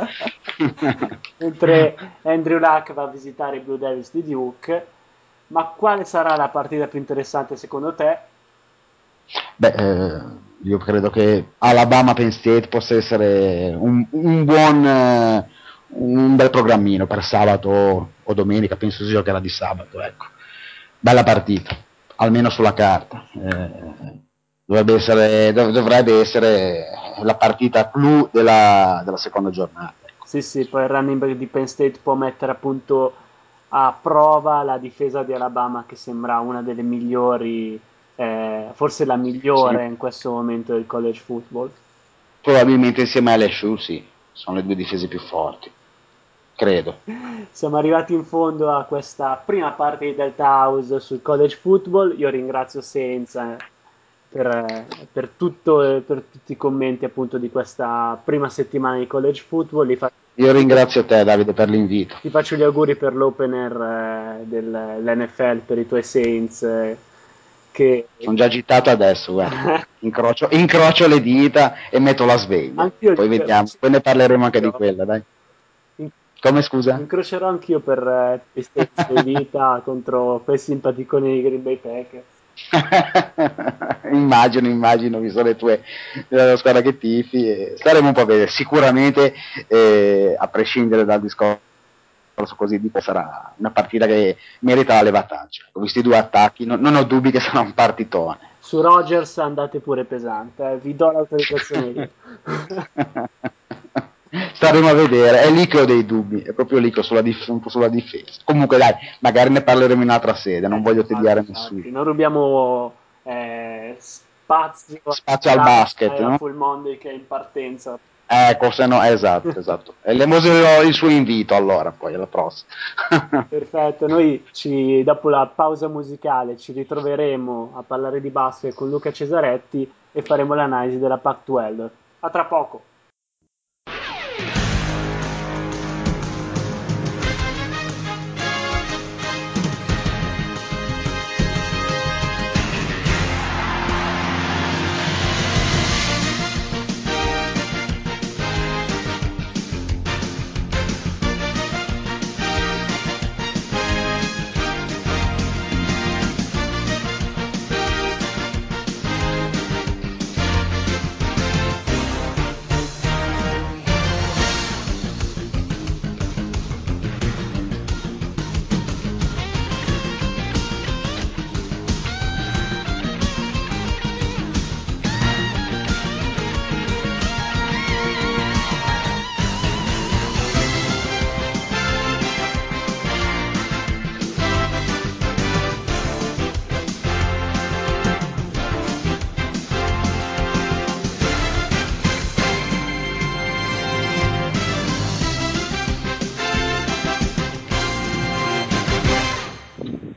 Mentre Andrew Luck va a visitare i Blue Devils di Duke. Ma quale sarà la partita più interessante secondo te? Beh, eh, io credo che Alabama-Penn State possa essere un, un buon... Eh, un bel programmino per sabato o domenica, penso si giocherà di sabato, ecco. Bella partita, almeno sulla carta, eh, dovrebbe essere dov- dovrebbe essere la partita clou della, della seconda giornata, ecco. Sì sì, poi il running back di Penn State può mettere appunto a prova la difesa di Alabama, che sembra una delle migliori, eh, forse la migliore sì. in questo momento del college football, probabilmente insieme all'L S U, sì, sono le due difese più forti. Credo. Siamo arrivati in fondo a questa prima parte di Delta House sul college football. Io ringrazio Senza per, per, tutto, per tutti i commenti appunto di questa prima settimana di college football. Faccio... Io ringrazio te, Davide, per l'invito. Ti faccio gli auguri per l'opener eh, dell'N F L per i tuoi Saints. Eh, che... Sono già agitato adesso, guarda. incrocio, incrocio le dita e metto la sveglia. Anch'io poi vediamo, poi ne parleremo anche di quella, dai. Come, scusa? Incrocerò anch'io per eh, le dita contro quei simpaticoni di Green Bay Packers. immagino, immagino, vi sono le tue, la squadra che tifi, e staremo un po' a vedere. Sicuramente, eh, a prescindere dal discorso così, dico, sarà una partita che merita la levataccia. Ho visto i due attacchi, no, non ho dubbi che sarà un partitone. Su Rogers andate pure pesante, eh. Vi do l'autorizzazione lì. Staremo a vedere, è lì che ho dei dubbi, è proprio lì che ho sulla, dif- sulla difesa. Comunque dai, magari ne parleremo in un'altra sede, non eh, voglio tediare nessuno. Non rubiamo eh, spazio, spazio al basket, no? Full Monday che è in partenza. Ecco, se no, esatto, esatto. E le moserò il suo invito allora, poi alla prossima. Perfetto, noi ci, dopo la pausa musicale ci ritroveremo a parlare di basket con Luca Cesaretti e faremo l'analisi della Pac dodici. A tra poco.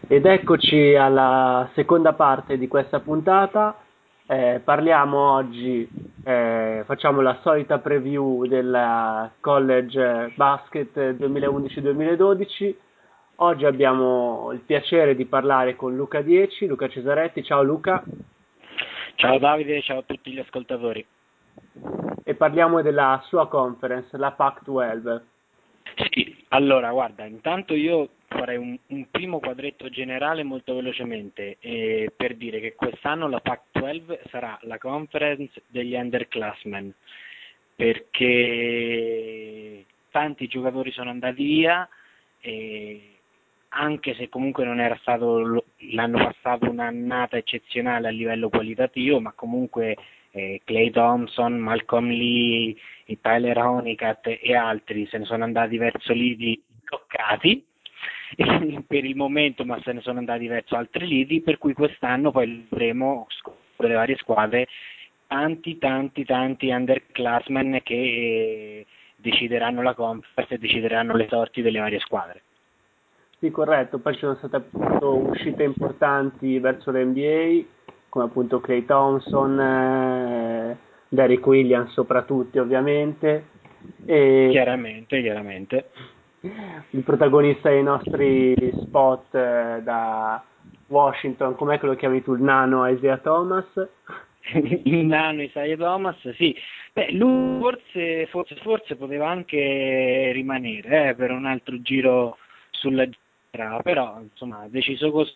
Ed eccoci alla seconda parte di questa puntata. Eh, parliamo oggi, eh, facciamo la solita preview del college basket duemilaundici duemiladodici. Oggi abbiamo il piacere di parlare con Luca Dieci, Luca Cesaretti. Ciao Luca. Ciao Davide, ciao a tutti gli ascoltatori. E parliamo della sua conference, la Pac dodici. Sì, allora guarda, intanto io farei un, un primo quadretto generale molto velocemente eh, per dire che quest'anno la Pac dodici sarà la conference degli underclassmen, perché tanti giocatori sono andati via, eh, anche se comunque non era stato l'anno passato un'annata eccezionale a livello qualitativo, ma comunque eh, Clay Thompson, Malcolm Lee, Tyler Honeycutt e altri se ne sono andati verso lidi bloccati per il momento, ma se ne sono andati verso altri lidi, per cui quest'anno poi avremo con le varie squadre tanti tanti tanti underclassmen che decideranno la conference e decideranno le sorti delle varie squadre. Sì, corretto, poi ci sono state appunto uscite importanti verso l'N B A, come appunto Klay Thompson, eh, Derrick Williams soprattutto ovviamente. E chiaramente, chiaramente. Il protagonista dei nostri spot eh, da Washington, com'è che lo chiami tu, il nano Isaiah Thomas? Il nano Isaiah Thomas, sì. Beh, lui forse, forse, forse poteva anche rimanere eh, per un altro giro sulla Brava, però insomma deciso così,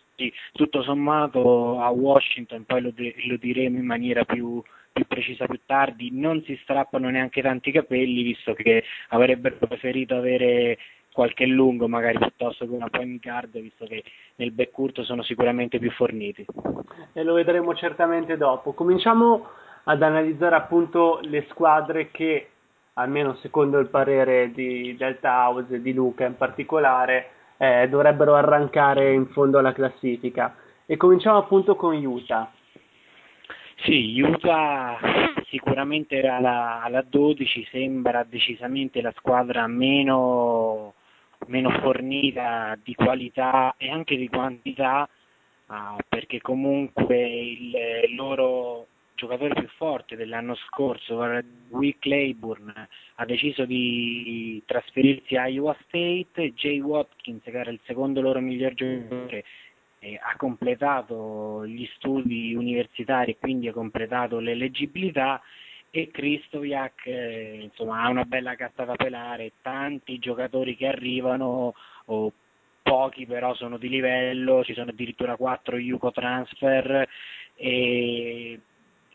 tutto sommato a Washington, poi lo, de- lo diremo in maniera più, più precisa più tardi, non si strappano neanche tanti capelli, visto che avrebbero preferito avere qualche lungo magari piuttosto che una point guard, visto che nel back court sono sicuramente più forniti. E lo vedremo certamente dopo. Cominciamo ad analizzare appunto le squadre che, almeno secondo il parere di Delta House e di Luca in particolare, Eh, dovrebbero arrancare in fondo alla classifica, e cominciamo appunto con Utah. Sì, Utah sicuramente alla, alla dodici sembra decisamente la squadra meno, meno fornita di qualità e anche di quantità, ah, perché comunque il, il loro giocatore più forte dell'anno scorso, Will Claiborne, ha deciso di trasferirsi a Iowa State. Jay Watkins, che era il secondo loro miglior giocatore, eh, ha completato gli studi universitari e quindi ha completato l'eleggibilità, e Kristoviak eh, insomma, ha una bella cassa da pelare, tanti giocatori che arrivano, oh, pochi però sono di livello, ci sono addirittura quattro Yuko transfer, e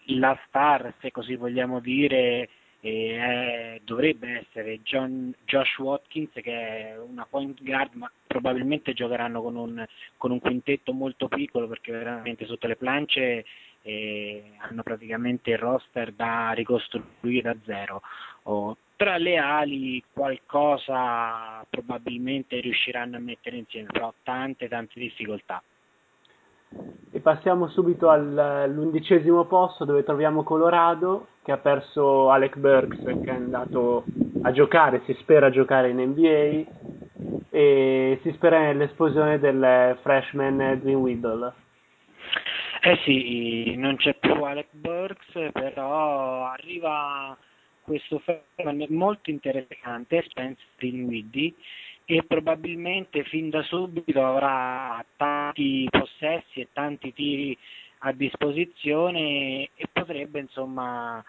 la star, se così vogliamo dire, eh, è, dovrebbe essere John, Josh Watkins, che è una point guard, ma probabilmente giocheranno con un, con un quintetto molto piccolo, perché veramente sotto le plance eh, hanno praticamente il roster da ricostruire da zero. Oh, tra le ali qualcosa probabilmente riusciranno a mettere insieme, però tante tante difficoltà. E passiamo subito all'undicesimo posto, dove troviamo Colorado, che ha perso Alec Burks, che è andato a giocare, si spera a giocare in N B A, e si spera nell'esplosione del freshman Dwindle. Eh sì, non c'è più Alec Burks, però arriva questo freshman molto interessante, Spencer Dinwiddie, e probabilmente fin da subito avrà tanti possessi e tanti tiri a disposizione, e potrebbe insomma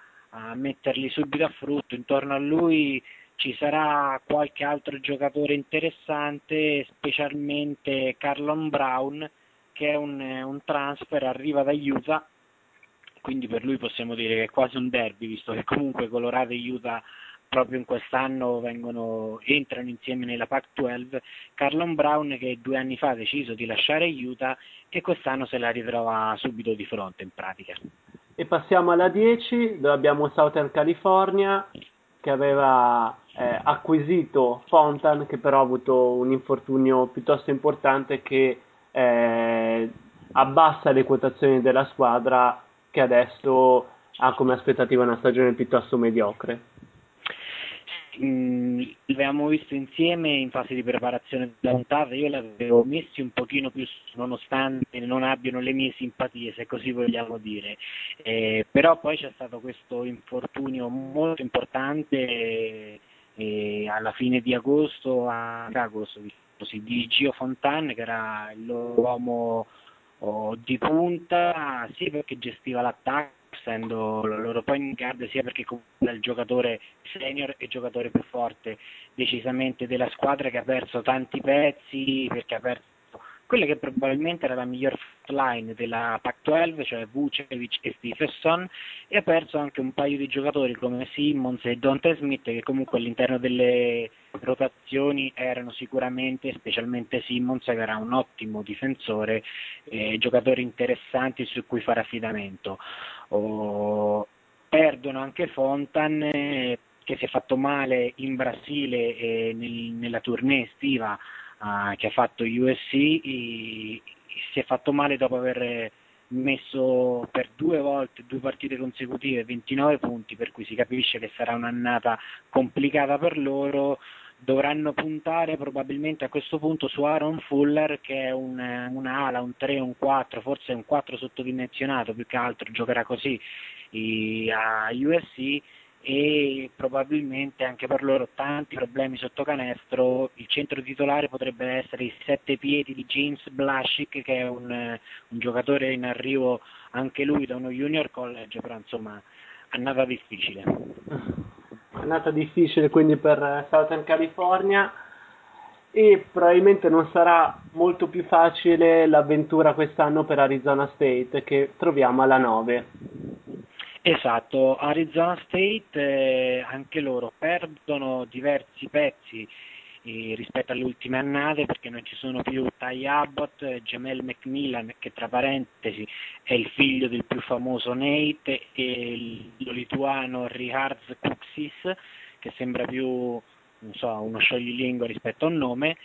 metterli subito a frutto. Intorno a lui ci sarà qualche altro giocatore interessante, specialmente Carlon Brown, che è un, un transfer, arriva da Utah, quindi per lui possiamo dire che è quasi un derby, visto che comunque Colorado e Utah proprio in quest'anno vengono, entrano insieme nella Pac dodici. Carlon Brown, che due anni fa ha deciso di lasciare Utah, e quest'anno se la ritrova subito di fronte in pratica. E passiamo alla dieci, dove abbiamo Southern California, che aveva eh, acquisito Fontan, che però ha avuto un infortunio piuttosto importante che eh, abbassa le quotazioni della squadra, che adesso ha come aspettativa una stagione piuttosto mediocre. l'avevamo visto insieme in fase di preparazione della puntata, io l'avevo messi un pochino più nonostante non abbiano le mie simpatie, se così vogliamo dire, eh, però poi c'è stato questo infortunio molto importante eh, alla fine di agosto, a agosto così, di Gio Fontan, che era l'uomo oh, di punta, sia perché gestiva l'attacco, essendo loro poi in guard, sia perché comunque è il giocatore senior e giocatore più forte decisamente della squadra, che ha perso tanti pezzi, perché ha perso quella che probabilmente era la miglior line della Pac dodici, cioè Vucevic e Stephenson, e ha perso anche un paio di giocatori come Simmons e Donte Smith, che comunque all'interno delle rotazioni erano sicuramente, specialmente Simmons, che era un ottimo difensore, eh, giocatori interessanti su cui fare affidamento. Oh, perdono anche Fontan, eh, che si è fatto male in Brasile eh, nel, nella tournée estiva Uh, che ha fatto U S C, e si è fatto male dopo aver messo per due volte, due partite consecutive, ventinove punti, per cui si capisce che sarà un'annata complicata per loro. Dovranno puntare probabilmente a questo punto su Aaron Fuller, che è un, una ala, un tre, un quattro, forse un quattro sottodimensionato, più che altro giocherà così e, a U S C, e probabilmente anche per loro tanti problemi sotto canestro. Il centro titolare potrebbe essere i sette piedi di James Blashick, che è un, un giocatore in arrivo anche lui da uno junior college, però insomma annata difficile. Annata difficile quindi per Southern California, e probabilmente non sarà molto più facile l'avventura quest'anno per Arizona State, che troviamo alla nove. Esatto, Arizona State, eh, anche loro perdono diversi pezzi eh, rispetto alle ultime annate, perché non ci sono più Ty Abbott, eh, Jamel McMillan, che tra parentesi è il figlio del più famoso Nate, e il lituano Richards Kuksis, che sembra più non so, uno scioglilingua rispetto a un nome.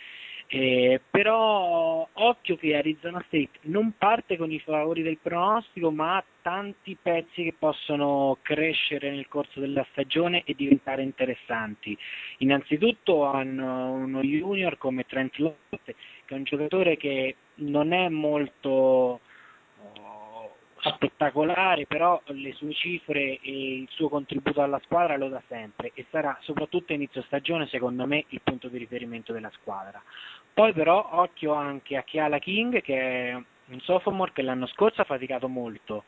Eh, però occhio che Arizona State non parte con i favori del pronostico, ma ha tanti pezzi che possono crescere nel corso della stagione e diventare interessanti. Innanzitutto hanno uno junior come Trent Lott, che è un giocatore che non è molto oh, spettacolare, però le sue cifre e il suo contributo alla squadra lo dà sempre, e sarà soprattutto a inizio stagione secondo me il punto di riferimento della squadra. Poi però occhio anche a Kiala King, che è un sophomore che l'anno scorso ha faticato molto,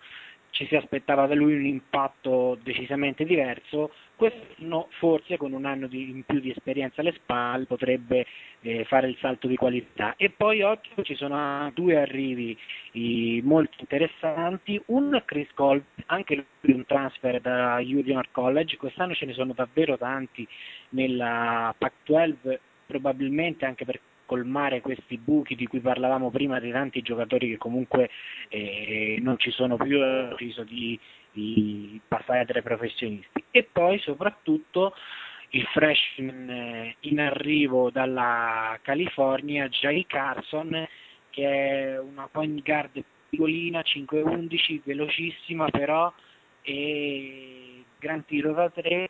ci si aspettava da lui un impatto decisamente diverso, quest'anno forse con un anno di, in più di esperienza alle spalle potrebbe eh, fare il salto di qualità. E poi occhio, ci sono due arrivi i, molto interessanti, un Chris Cole, anche lui un transfer da Junior College, quest'anno ce ne sono davvero tanti nella Pac dodici, probabilmente anche perché colmare questi buchi di cui parlavamo prima, di tanti giocatori che comunque eh, non ci sono più, hanno deciso di, di passare a tre professionisti. E poi soprattutto il freshman in arrivo dalla California, Jay Carson, che è una point guard piccolina, cinque undici, velocissima però, e gran tiro da tre.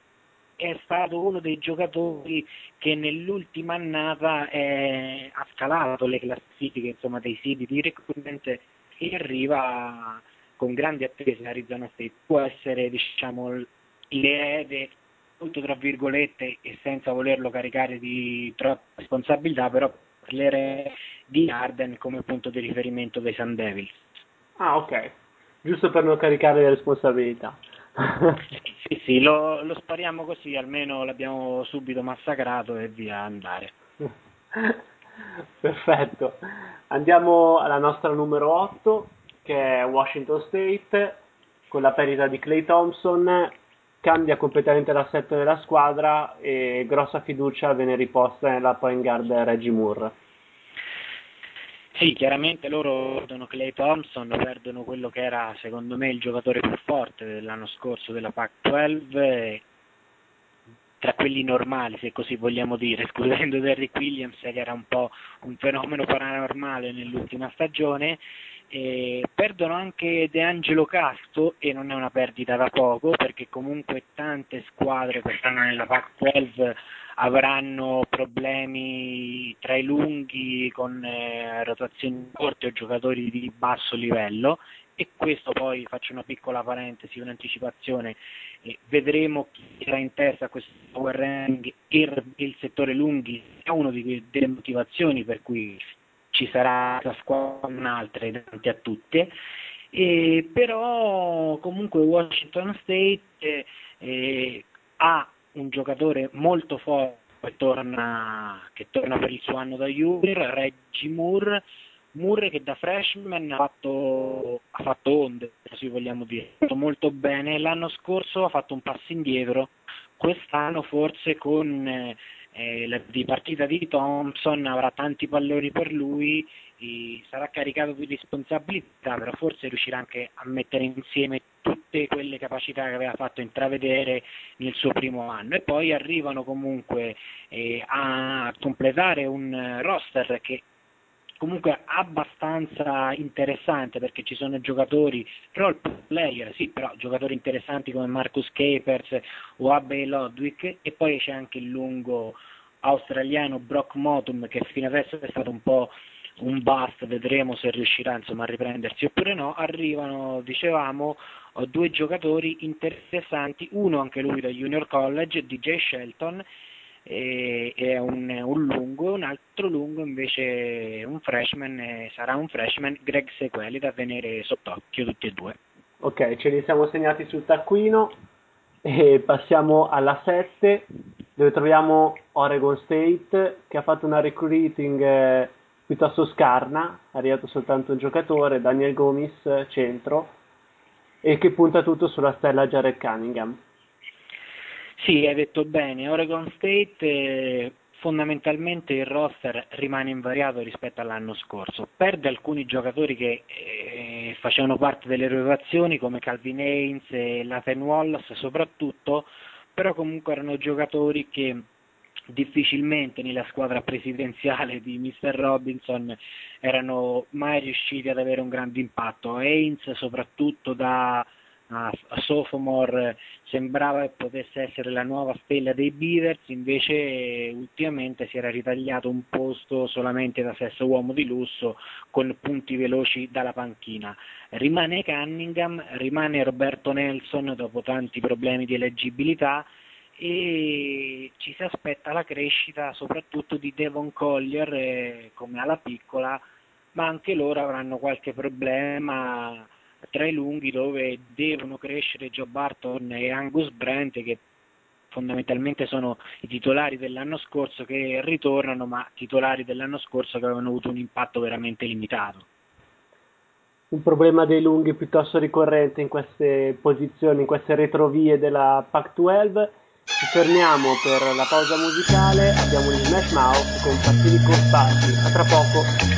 È stato uno dei giocatori che nell'ultima annata è, ha scalato le classifiche insomma, dei siti di recruitment, e arriva con grandi attese in Arizona State. Può essere diciamo l'erede, molto tra virgolette e senza volerlo caricare di troppa responsabilità, però l'erede di Harden come punto di riferimento dei Sun Devils. Ah ok, giusto per non caricare le responsabilità. Sì, sì, lo, lo spariamo così, almeno l'abbiamo subito massacrato e via andare. Perfetto. Andiamo alla nostra numero otto, che è Washington State. Con la perdita di Clay Thompson cambia completamente l'assetto della squadra, e grossa fiducia viene riposta nella point guard Reggie Moore. Sì, chiaramente loro perdono Clay Thompson, perdono quello che era secondo me il giocatore più forte dell'anno scorso della Pac dodici, tra quelli normali se così vogliamo dire, escludendo Derrick Williams, che era un po' un fenomeno paranormale nell'ultima stagione. Eh, perdono anche De Angelo Casto, e non è una perdita da poco, perché comunque tante squadre quest'anno nella Pac dodici avranno problemi tra i lunghi con eh, rotazioni corte o giocatori di basso livello, e questo poi, faccio una piccola parentesi, un'anticipazione, eh, vedremo chi sarà in testa a questo power ranking, e il settore lunghi è una delle motivazioni per cui ci sarà la squadra un'altra davanti a tutte, eh, però comunque Washington State eh, ha un giocatore molto forte che torna, che torna per il suo anno da junior, Reggie Moore, Moore che da freshman ha fatto, ha fatto onde, se vogliamo dire, ha fatto molto bene, l'anno scorso ha fatto un passo indietro, quest'anno forse con... Eh, Eh, la di partita di Thompson avrà tanti palloni per lui, eh, sarà caricato di responsabilità, però forse riuscirà anche a mettere insieme tutte quelle capacità che aveva fatto intravedere nel suo primo anno. E poi arrivano comunque eh, a completare un roster che comunque abbastanza interessante, perché ci sono giocatori role player, sì, però giocatori interessanti come Marcus Capers o Abbey Lodwick, e poi c'è anche il lungo australiano Brock Motum, che fino adesso è stato un po' un bust, vedremo se riuscirà insomma a riprendersi oppure no. Arrivano, dicevamo, due giocatori interessanti, uno anche lui da Junior College, D J Shelton, e è un, un lungo, un altro lungo invece un freshman, sarà un freshman, Greg Sequeli, da tenere sott'occhio tutti e due. Ok, ce li siamo segnati sul taccuino e passiamo alla sette, dove troviamo Oregon State, che ha fatto una recruiting eh, piuttosto scarna, è arrivato soltanto un giocatore, Daniel Gomis, centro, e che punta tutto sulla stella Jared Cunningham. Sì, hai detto bene, Oregon State eh, fondamentalmente il roster rimane invariato rispetto all'anno scorso, perde alcuni giocatori che eh, facevano parte delle rotazioni come Calvin Haynes e Lathan Wallace soprattutto, però comunque erano giocatori che difficilmente nella squadra presidenziale di mister Robinson erano mai riusciti ad avere un grande impatto. Haynes soprattutto da a sophomore sembrava che potesse essere la nuova stella dei Beavers, invece ultimamente si era ritagliato un posto solamente da sesto uomo di lusso con punti veloci dalla panchina. Rimane Cunningham, rimane Roberto Nelson dopo tanti problemi di eleggibilità, e ci si aspetta la crescita soprattutto di Devon Collier eh, come alla piccola, ma anche loro avranno qualche problema tra i lunghi, dove devono crescere Joe Barton e Angus Brent, che fondamentalmente sono i titolari dell'anno scorso che ritornano, ma titolari dell'anno scorso che avevano avuto un impatto veramente limitato. Un problema dei lunghi piuttosto ricorrente in queste posizioni, in queste retrovie della Pac dodici. Ci fermiamo per la pausa musicale, abbiamo il Smash Mouth con Federico Spassi, a tra poco.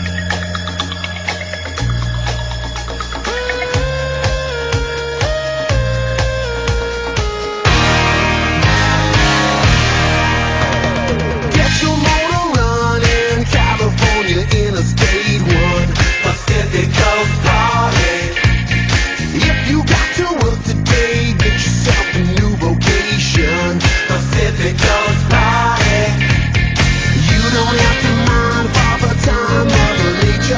Interstate one, Pacific Coast party. If you got to work today, get yourself a new vocation, Pacific Coast party. You don't have to mind father time, mother nature.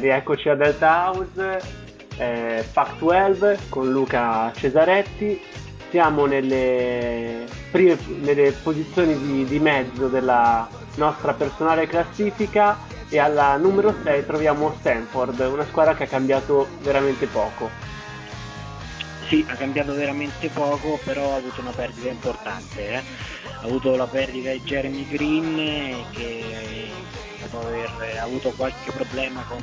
rieccoci a Delta House, eh, Pac dodici con Luca Cesaretti. Siamo nelle, prime, nelle posizioni di, di mezzo della nostra personale classifica e alla numero sei troviamo Stanford, una squadra che ha cambiato veramente poco. Sì, ha cambiato veramente poco, però ha avuto una perdita importante. Eh? Ha avuto la perdita di Jeremy Green, che dopo aver avuto qualche problema con,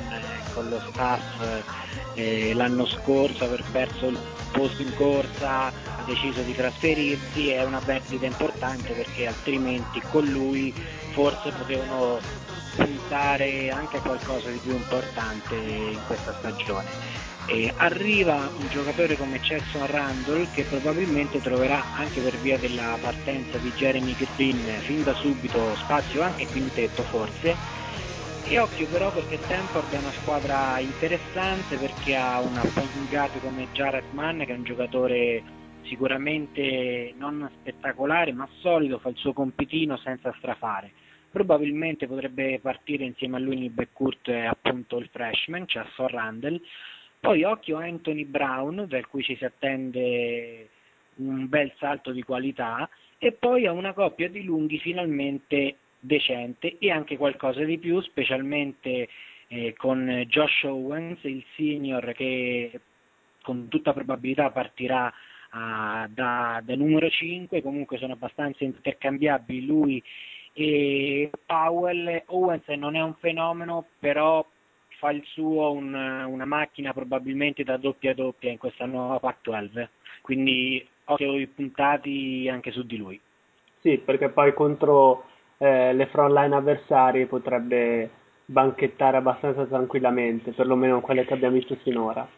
con lo staff eh, l'anno scorso, aver perso il posto in corsa, ha deciso di trasferirsi. È una perdita importante perché altrimenti con lui forse potevano puntare anche a qualcosa di più importante in questa stagione. E arriva un giocatore come Jackson Randall, che probabilmente troverà anche per via della partenza di Jeremy Green fin da subito spazio anche quintetto forse. E occhio però, perché Stanford è una squadra interessante perché ha una point guard come Jared Mann, che è un giocatore sicuramente non spettacolare ma solido, fa il suo compitino senza strafare. Probabilmente potrebbe partire insieme a lui nel backcourt appunto il freshman Jackson Randall. Poi occhio a Anthony Brown, da cui ci si attende un bel salto di qualità, e poi a una coppia di lunghi finalmente decente e anche qualcosa di più, specialmente eh, con Josh Owens, il senior, che con tutta probabilità partirà uh, da, da numero cinque. Comunque sono abbastanza intercambiabili lui e Powell. Owens non è un fenomeno, però fa il suo, un, una macchina probabilmente da doppia doppia in questa nuova Pac dodici, quindi occhio puntati anche su di lui. Sì, perché poi contro eh, le front line avversarie potrebbe banchettare abbastanza tranquillamente, perlomeno quelle che abbiamo visto finora.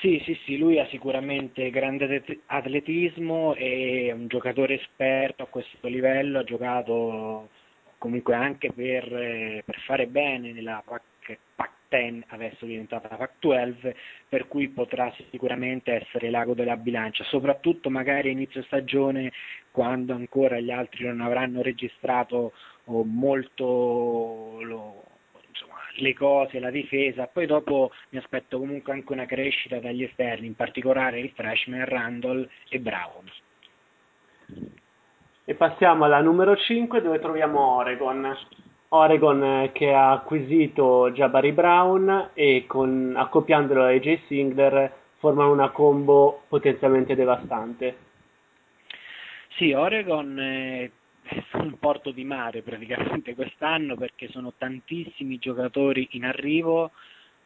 Sì, sì, sì, lui ha sicuramente grande atletismo, è un giocatore esperto a questo livello, ha giocato comunque anche per, per fare bene nella Pac dodici, Pac dieci adesso è diventata Pac dodici, per cui potrà sicuramente essere l'ago della bilancia, soprattutto magari a inizio stagione, quando ancora gli altri non avranno registrato oh, molto lo, insomma, le cose, la difesa. Poi dopo mi aspetto comunque anche una crescita dagli esterni, in particolare il freshman Randall e Brown. E passiamo alla numero cinque, dove troviamo Oregon. Oregon che ha acquisito Jabari Brown e con, accoppiandolo a A J Singler formano una combo potenzialmente devastante. Sì, Oregon è un porto di mare praticamente quest'anno, perché sono tantissimi giocatori in arrivo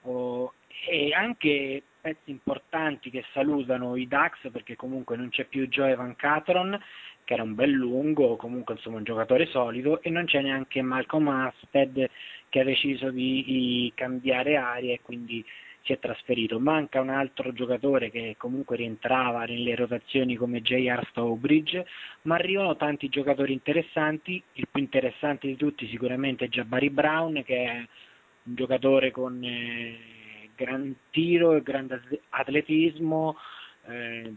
oh, e anche pezzi importanti che salutano i Ducks, perché comunque non c'è più Joe Van Catron, che era un bel lungo, comunque insomma un giocatore solido, e non c'è neanche Malcolm Asped, che ha deciso di, di cambiare aria e quindi si è trasferito. Manca un altro giocatore che comunque rientrava nelle rotazioni come J R Stowbridge, ma arrivano tanti giocatori interessanti. Il più interessante di tutti sicuramente è Jabari Brown, che è un giocatore con eh, gran tiro e grande atletismo, eh,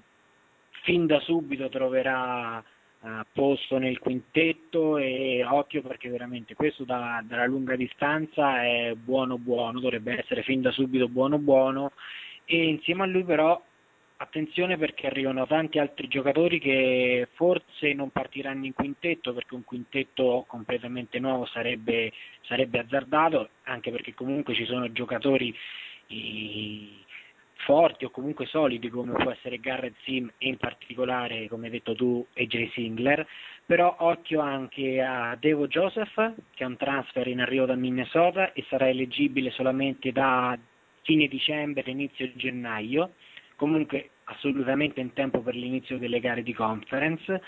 fin da subito troverà eh, posto nel quintetto, e occhio perché veramente questo da, dalla lunga distanza è buono buono, dovrebbe essere fin da subito buono buono. E insieme a lui però attenzione, perché arrivano tanti altri giocatori che forse non partiranno in quintetto, perché un quintetto completamente nuovo sarebbe, sarebbe azzardato, anche perché comunque ci sono giocatori forti o comunque solidi come può essere Garrett Sim e in particolare, come hai detto tu, A J Singler. Però occhio anche a Devo Joseph, che è un transfer in arrivo da Minnesota e sarà elegibile solamente da fine dicembre, inizio gennaio, comunque assolutamente in tempo per l'inizio delle gare di conference.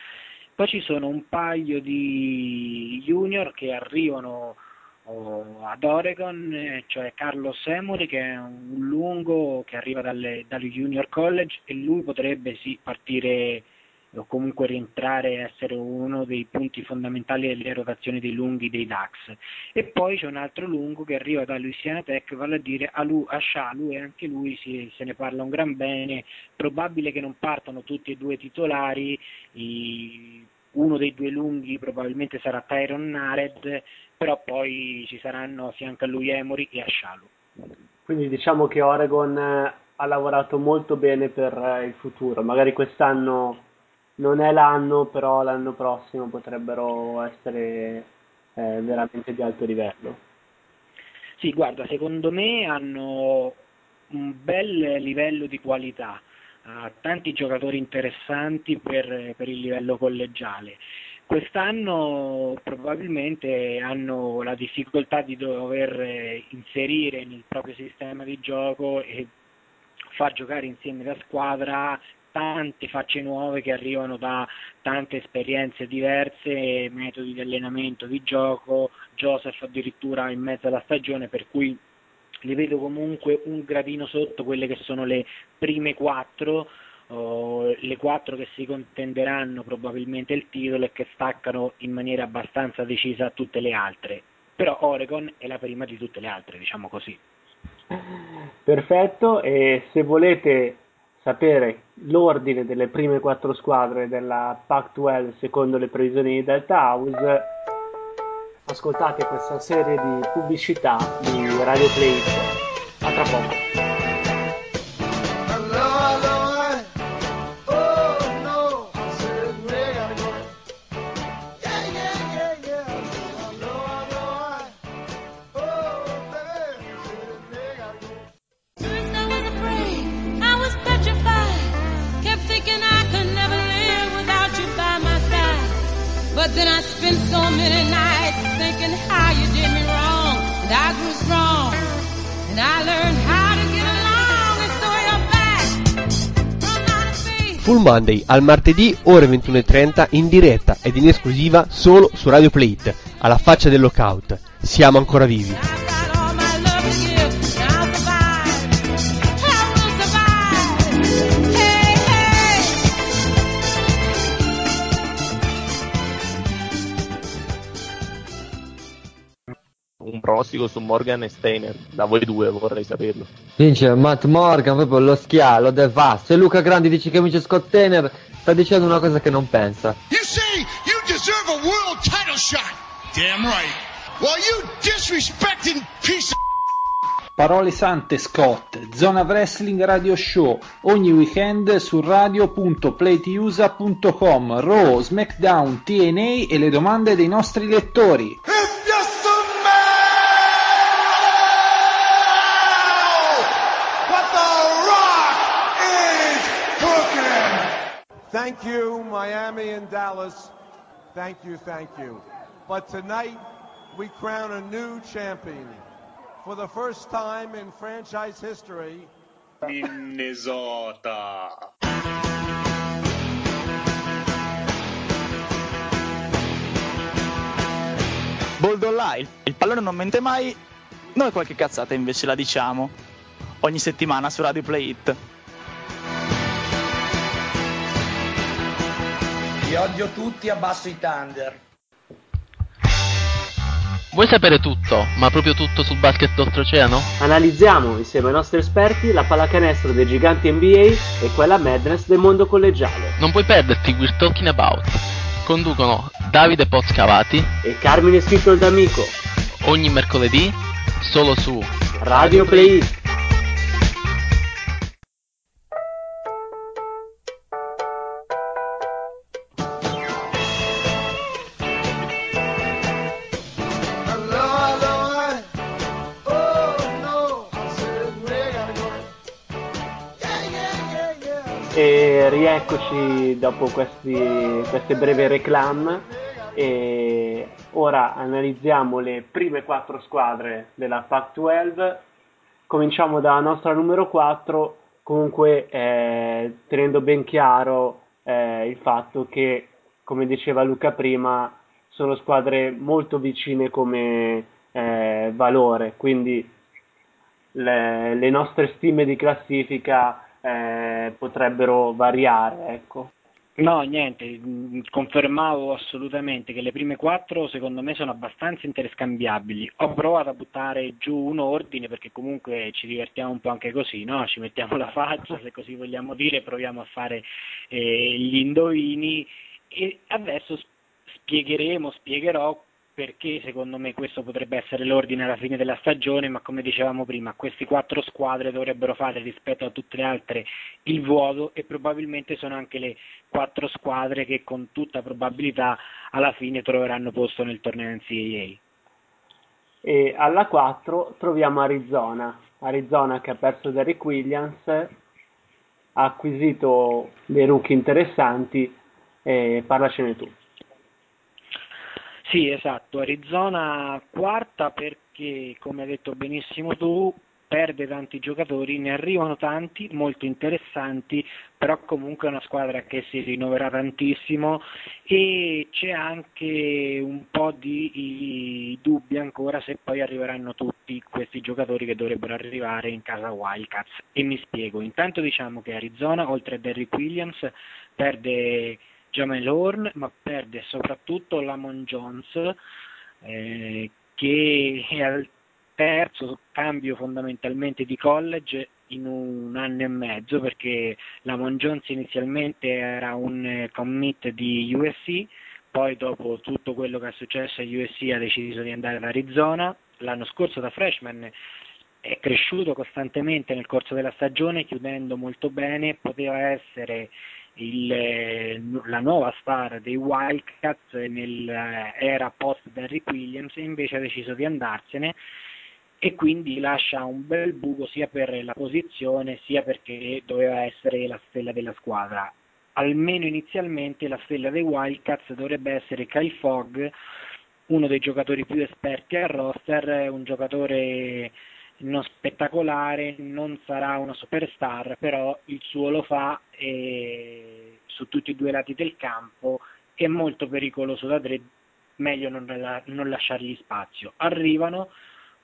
Poi ci sono un paio di junior che arrivano ad Oregon, cioè Carlos Emory, che è un lungo che arriva dalle, dallo Junior College, e lui potrebbe sì partire o comunque rientrare, essere uno dei punti fondamentali delle rotazioni dei lunghi dei Ducks. E poi c'è un altro lungo che arriva da Louisiana Tech, vale a dire Alou Ascialou, e anche lui si, se ne parla un gran bene. Probabile che non partano tutti e due titolari, i, uno dei due lunghi probabilmente sarà Tyron Nared, però poi ci saranno sia anche a lui Emory e a Ascialou. Quindi diciamo che Oregon eh, ha lavorato molto bene per eh, il futuro. Magari quest'anno non è l'anno, però l'anno prossimo potrebbero essere eh, veramente di alto livello. Sì, guarda, secondo me hanno un bel livello di qualità, uh, tanti giocatori interessanti per, per il livello collegiale. Quest'anno probabilmente hanno la difficoltà di dover inserire nel proprio sistema di gioco e far giocare insieme la squadra tante facce nuove che arrivano da tante esperienze diverse, metodi di allenamento, di gioco. Joseph addirittura in mezzo alla stagione, per cui li vedo comunque un gradino sotto quelle che sono le prime quattro, Uh, le quattro che si contenderanno probabilmente il titolo e che staccano in maniera abbastanza decisa tutte le altre, però Oregon è la prima di tutte le altre, diciamo così. Perfetto, e se volete sapere l'ordine delle prime quattro squadre della Pac dodici secondo le previsioni di Delta House, ascoltate questa serie di pubblicità di Radio Play. A tra poco. But then I spent so many nights thinking how you did me wrong, and I grew strong, and I learned how to get along, and so you're back. Full Monday al martedì ore ventuno e trenta in diretta ed in esclusiva solo su Radio Play It, alla faccia del Lockout. Siamo ancora vivi. Un prossimo su Morgan e Steiner, da voi due vorrei saperlo. Vince Matt Morgan, proprio lo schialo, devasta. E Luca Grandi dice che vince Scott Steiner, sta dicendo una cosa che non pensa. You see, you deserve a world title shot. Damn right. Well, you disrespecting piece of... Parole sante Scott, Zona Wrestling Radio Show, ogni weekend su radio punto play tiusa punto com, Raw, SmackDown, T N A e le domande dei nostri lettori. Thank you, Miami and Dallas. Thank you, thank you. But tonight, we crown a new champion. For the first time in franchise history, Minnesota. Boldo là, il, il pallone non mente mai. Noi qualche cazzata invece la diciamo. Ogni settimana su Radio Play It. Vi odio tutti, abbasso i Thunder. Vuoi sapere tutto, ma proprio tutto sul basket d'oltreoceano? Analizziamo insieme ai nostri esperti la pallacanestro dei giganti N B A e quella madness del mondo collegiale. Non puoi perderti We're Talking About. Conducono Davide Pozcavati e Carmine Scritto il D'Amico. Ogni mercoledì solo su Radio Play. Eccoci dopo questi, queste breve reclam, e ora analizziamo le prime quattro squadre della Pac dodici. Cominciamo dalla nostra numero quattro, comunque eh, tenendo ben chiaro eh, il fatto che, come diceva Luca prima, sono squadre molto vicine come eh, valore, quindi le, le nostre stime di classifica Eh, potrebbero variare, ecco. No, niente, confermavo assolutamente che le prime quattro secondo me sono abbastanza interscambiabili. Ho provato a buttare giù un ordine perché comunque ci divertiamo un po' anche così, no? Ci mettiamo la faccia, se così vogliamo dire, proviamo a fare eh, gli indovini, e adesso spiegheremo, spiegherò perché secondo me questo potrebbe essere l'ordine alla fine della stagione, ma come dicevamo prima, queste quattro squadre dovrebbero fare rispetto a tutte le altre il vuoto, e probabilmente sono anche le quattro squadre che con tutta probabilità alla fine troveranno posto nel torneo N C A A. E alla quattro troviamo Arizona, Arizona che ha perso Derek Williams, ha acquisito dei rookie interessanti, e parlacene tu. Sì, esatto, Arizona quarta perché, come hai detto benissimo tu, perde tanti giocatori, ne arrivano tanti, molto interessanti, però comunque è una squadra che si rinnoverà tantissimo e c'è anche un po' di dubbi ancora se poi arriveranno tutti questi giocatori che dovrebbero arrivare in casa Wildcats, e mi spiego. Intanto diciamo che Arizona, oltre a Derrick Williams, perde Jamel Horn, ma perde soprattutto Lamon Jones, eh, che è al terzo cambio fondamentalmente di college in un anno e mezzo, perché Lamon Jones inizialmente era un commit di U S C, poi dopo tutto quello che è successo a U S C ha deciso di andare ad Arizona. L'anno scorso da freshman è cresciuto costantemente nel corso della stagione, chiudendo molto bene, poteva essere Il, la nuova star dei Wildcats nell'era post Derrick Williams, e invece ha deciso di andarsene, e quindi lascia un bel buco sia per la posizione sia perché doveva essere la stella della squadra. Almeno inizialmente la stella dei Wildcats dovrebbe essere Kyle Fogg, uno dei giocatori più esperti al roster, un giocatore non spettacolare, non sarà una superstar, però il suo lo fa, e su tutti e due i lati del campo è molto pericoloso da tre, meglio non, la, non lasciargli spazio. Arrivano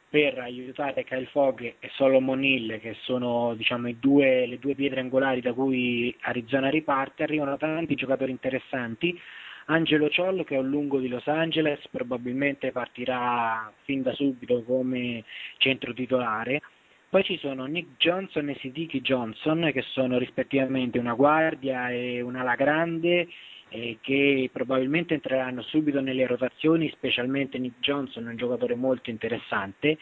per aiutare Kyle Fogg e Solomon Hill, che sono diciamo i due, le due pietre angolari da cui Arizona riparte, arrivano tanti giocatori interessanti. Angelo Ciollo, che è un lungo di Los Angeles, probabilmente partirà fin da subito come centro titolare. Poi ci sono Nick Johnson e Sidiki Johnson, che sono rispettivamente una guardia e un'ala grande, eh, che probabilmente entreranno subito nelle rotazioni, specialmente Nick Johnson, un giocatore molto interessante,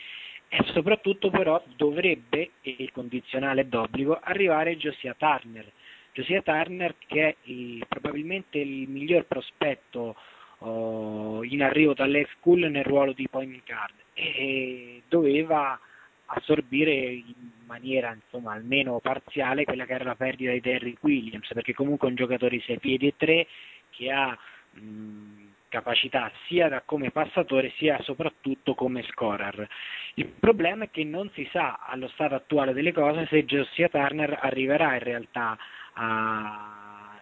e soprattutto però dovrebbe, e il condizionale è d'obbligo, arrivare Josiah Turner. Josiah Turner, che è il, probabilmente il miglior prospetto oh, in arrivo dall'high school nel ruolo di point guard, e doveva assorbire in maniera insomma almeno parziale quella che era la perdita di Derrick Williams, perché comunque è un giocatore di sei piedi e tre che ha mh, capacità sia da come passatore sia soprattutto come scorer. Il problema è che non si sa allo stato attuale delle cose se Josiah Turner arriverà in realtà A,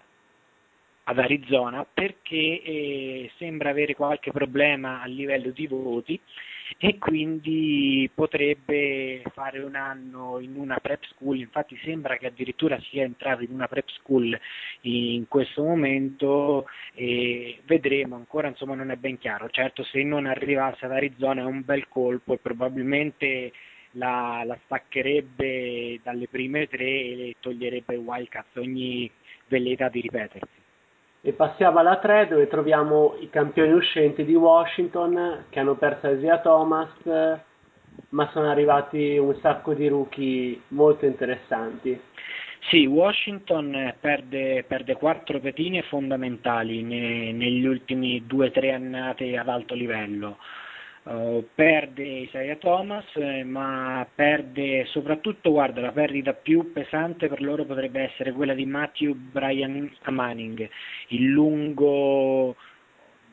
ad Arizona, perché eh, sembra avere qualche problema a livello di voti, e quindi potrebbe fare un anno in una prep school. Infatti sembra che addirittura sia entrato in una prep school in questo momento, e vedremo ancora, insomma non è ben chiaro. Certo, se non arrivasse ad Arizona è un bel colpo, e probabilmente La, la staccherebbe dalle prime tre e toglierebbe Wildcats ogni velleità di ripetersi. E passiamo alla tre, dove troviamo i campioni uscenti di Washington, che hanno perso Isaiah Thomas, ma sono arrivati un sacco di rookie molto interessanti. Sì, Washington perde, perde quattro pedine fondamentali ne, negli ultimi due o tre annate ad alto livello. Uh, perde Isaiah Thomas, eh, ma perde soprattutto, guarda, la perdita più pesante per loro potrebbe essere quella di Matthew Bryan Manning, il lungo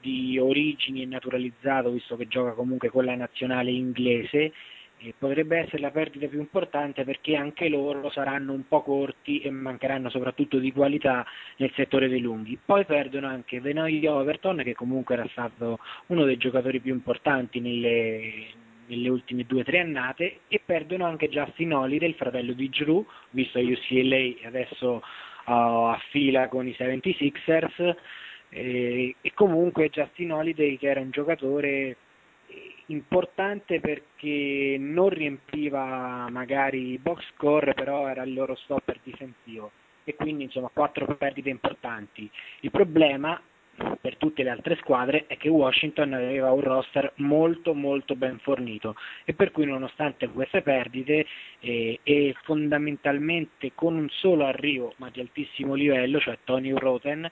di origini naturalizzato, visto che gioca comunque con la nazionale inglese, e potrebbe essere la perdita più importante perché anche loro saranno un po' corti e mancheranno soprattutto di qualità nel settore dei lunghi. Poi perdono anche Venoy Overton, che comunque era stato uno dei giocatori più importanti nelle, nelle ultime due o tre annate, e perdono anche Justin Holiday, il fratello di Drew, visto U C L A adesso uh, a fila con i settantasei ers, eh, e comunque Justin Holiday, che era un giocatore importante perché non riempiva magari i box score, però era il loro stopper difensivo, e quindi insomma quattro perdite importanti. Il problema per tutte le altre squadre è che Washington aveva un roster molto molto ben fornito, e per cui nonostante queste perdite eh, e fondamentalmente con un solo arrivo ma di altissimo livello, cioè Tony Roten,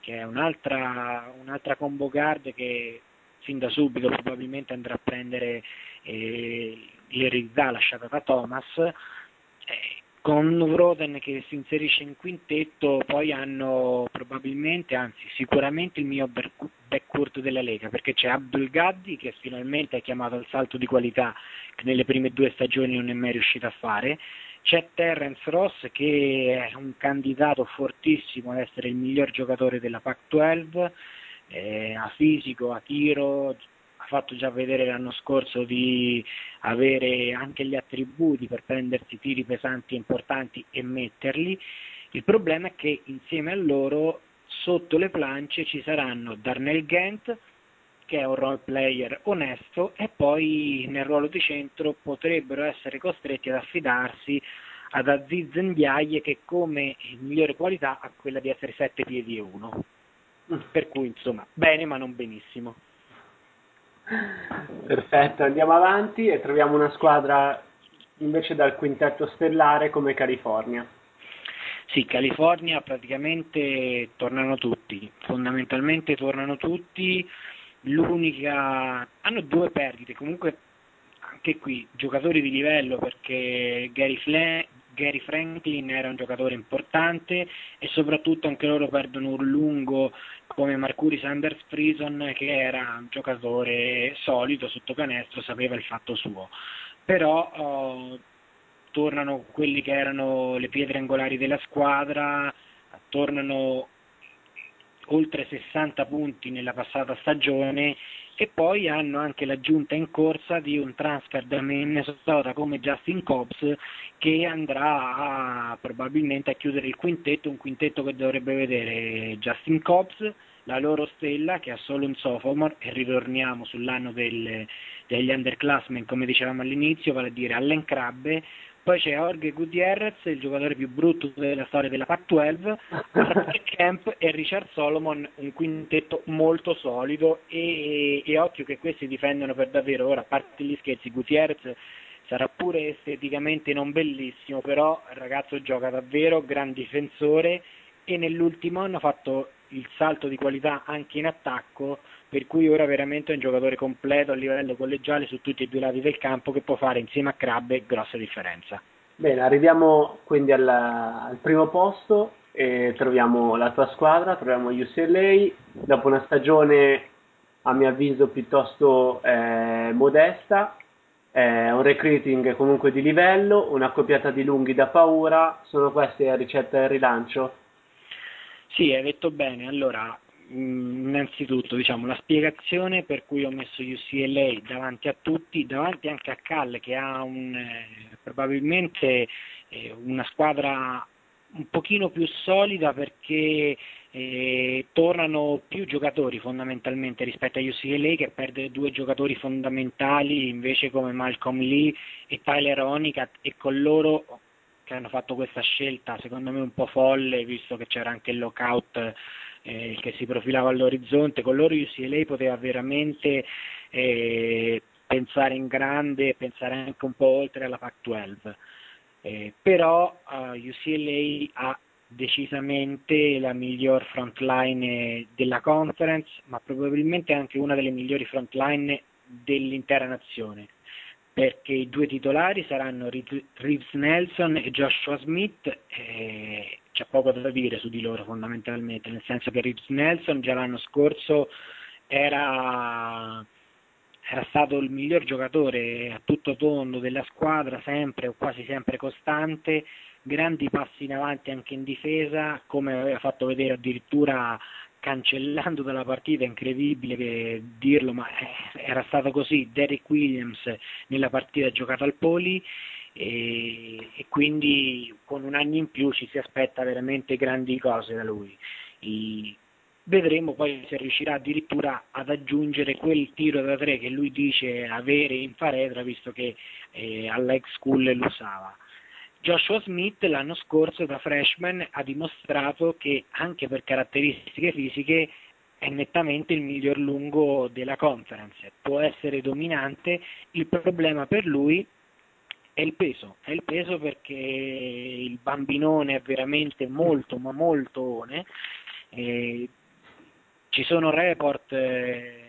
che è un'altra, un'altra combo guard che fin da subito probabilmente andrà a prendere eh, l'eredità lasciata da Thomas, eh, con Roten che si inserisce in quintetto, poi hanno probabilmente, anzi sicuramente, il mio backcourt della Lega, perché c'è Abdul Gaddi che finalmente ha chiamato al salto di qualità che nelle prime due stagioni non è mai riuscito a fare, c'è Terrence Ross che è un candidato fortissimo ad essere il miglior giocatore della Pac dodici, eh, a fisico, a tiro, ha fatto già vedere l'anno scorso di avere anche gli attributi per prendersi tiri pesanti e importanti e metterli. Il problema è che insieme a loro sotto le planche ci saranno Darnell Gant, che è un role player onesto, e poi nel ruolo di centro potrebbero essere costretti ad affidarsi ad Aziz Ndiaye, che come migliore qualità ha quella di essere sette piedi e uno, per cui insomma bene ma non benissimo. Perfetto, andiamo avanti e troviamo una squadra invece dal quintetto stellare come California. Sì, California praticamente tornano tutti, fondamentalmente tornano tutti, l'unica, hanno due perdite comunque anche qui, giocatori di livello, perché Gary, Fle... Gary Franklin era un giocatore importante, e soprattutto anche loro perdono un lungo come Marquise Anders Frison, che era un giocatore solido sotto canestro, sapeva il fatto suo, però oh, tornano quelli che erano le pietre angolari della squadra, tornano oltre sessanta punti nella passata stagione, e poi hanno anche l'aggiunta in corsa di un transfer da Minnesota come Justin Cobbs, che andrà a, probabilmente a chiudere il quintetto, un quintetto che dovrebbe vedere Justin Cobbs, la loro stella che ha solo un sophomore, e ritorniamo sull'anno del, degli underclassmen come dicevamo all'inizio, vale a dire Allen Crabbe. Poi c'è Jorge Gutierrez, il giocatore più brutto della storia della Pac dodici, Mark Kemp e Richard Solomon, un quintetto molto solido, e, e occhio che questi difendono per davvero. Ora, a parte gli scherzi, Gutierrez sarà pure esteticamente non bellissimo, però il ragazzo gioca davvero, gran difensore, e nell'ultimo anno ha fatto il salto di qualità anche in attacco, per cui ora veramente è un giocatore completo a livello collegiale su tutti e due i lati del campo, che può fare insieme a Crabbe grossa differenza. Bene, arriviamo quindi alla, al primo posto e troviamo la tua squadra, troviamo U C L A, dopo una stagione a mio avviso piuttosto eh, modesta, eh, un recruiting comunque di livello, una coppiata di lunghi da paura, sono queste la ricetta del rilancio? Sì, hai detto bene. Allora, innanzitutto diciamo la spiegazione per cui ho messo U C L A davanti a tutti, davanti anche a Cal, che ha un, eh, probabilmente eh, una squadra un pochino più solida, perché eh, tornano più giocatori fondamentalmente rispetto a U C L A, che perde due giocatori fondamentali invece come Malcolm Lee e Tyler Honeycutt, e con loro che hanno fatto questa scelta secondo me un po' folle, visto che c'era anche il lockout eh, che si profilava all'orizzonte. Con loro U C L A poteva veramente eh, pensare in grande, pensare anche un po' oltre alla Pac dodici, eh, però eh, U C L A ha decisamente la miglior frontline della conference, ma probabilmente anche una delle migliori frontline dell'intera nazione, perché i due titolari saranno Reeves Nelson e Joshua Smith. Eh, c'è poco da dire su di loro fondamentalmente, nel senso che Reeves Nelson già l'anno scorso era, era stato il miglior giocatore a tutto tondo della squadra, sempre o quasi sempre costante, grandi passi in avanti anche in difesa, come aveva fatto vedere addirittura cancellando dalla partita, incredibile che dirlo, ma era stato così, Derek Williams nella partita giocata al Poli, e, e quindi con un anno in più ci si aspetta veramente grandi cose da lui. E vedremo poi se riuscirà addirittura ad aggiungere quel tiro da tre che lui dice avere in faretra, visto che eh, alla high school lo usava. Joshua Smith l'anno scorso da freshman ha dimostrato che anche per caratteristiche fisiche è nettamente il miglior lungo della conference, può essere dominante. Il problema per lui è il peso, è il peso perché il bambinone è veramente molto ma molto one, eh, ci sono report eh,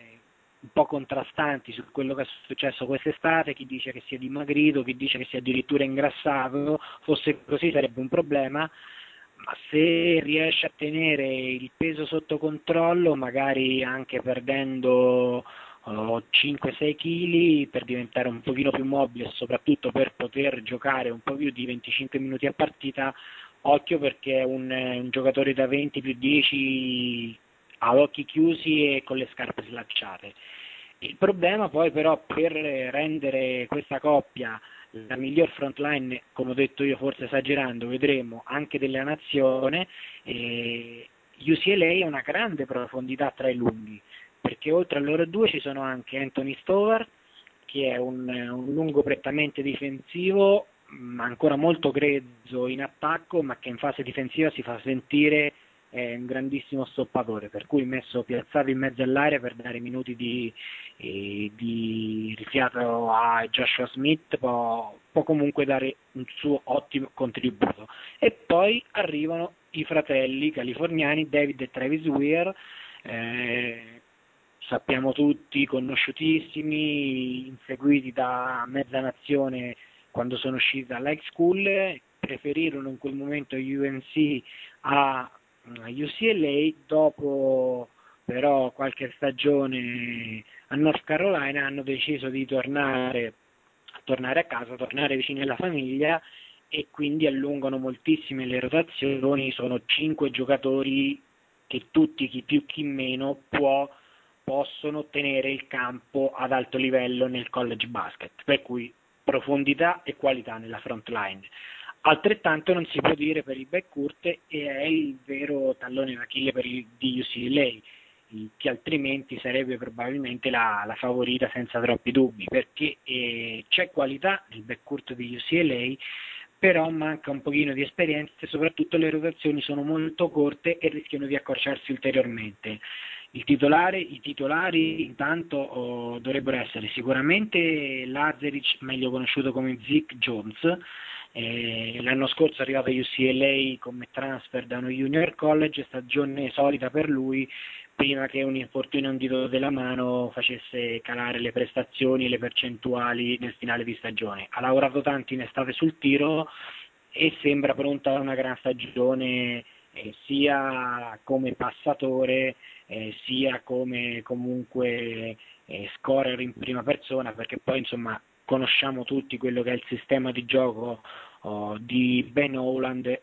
un po' contrastanti su quello che è successo quest'estate, chi dice che sia dimagrito, chi dice che sia addirittura ingrassato. Fosse così sarebbe un problema, ma se riesce a tenere il peso sotto controllo, magari anche perdendo oh, cinque sei chili per diventare un pochino più mobile e soprattutto per poter giocare un po' più di venticinque minuti a partita, occhio perché è un, un giocatore da venti più dieci ad occhi chiusi e con le scarpe slacciate. Il problema poi però per rendere questa coppia la miglior front line, come ho detto io forse esagerando, vedremo anche della nazione, eh, U C L A ha una grande profondità tra i lunghi, perché oltre a loro due ci sono anche Anthony Stover, che è un, un lungo prettamente difensivo, ma ancora molto grezzo in attacco, ma che in fase difensiva si fa sentire, è un grandissimo stoppatore, per cui messo piazzato in mezzo all'area per dare minuti di, eh, di rifiato a Joshua Smith può, può comunque dare un suo ottimo contributo. E poi arrivano i fratelli californiani David e Travis Weir, eh, sappiamo tutti, conosciutissimi, inseguiti da mezza nazione quando sono usciti dall'high school, preferirono in quel momento U N C a U C L A, dopo però qualche stagione a North Carolina hanno deciso di tornare, tornare a casa, tornare vicini alla famiglia, e quindi allungano moltissime le rotazioni. Sono cinque giocatori che tutti, chi più chi meno, può, possono tenere il campo ad alto livello nel college basket, per cui profondità e qualità nella front line. Altrettanto non si può dire per il backcourt, e è il vero tallone d'Achille per il U C L A, che altrimenti sarebbe probabilmente la, la favorita senza troppi dubbi, perché eh, c'è qualità nel backcourt di U C L A, però manca un pochino di esperienza e soprattutto le rotazioni sono molto corte e rischiano di accorciarsi ulteriormente. Il titolare, i titolari intanto oh, dovrebbero essere sicuramente Lazaric, meglio conosciuto come Zeke Jones. Eh, l'anno scorso è arrivato a U C L A come transfer da uno junior college, stagione solida per lui prima che un infortunio a un dito della mano facesse calare le prestazioni e le percentuali nel finale di stagione. Ha lavorato tanto in estate sul tiro e sembra pronta a una gran stagione, eh, sia come passatore eh, sia come comunque eh, scorer in prima persona, perché poi insomma conosciamo tutti quello che è il sistema di gioco oh, di Ben Howland,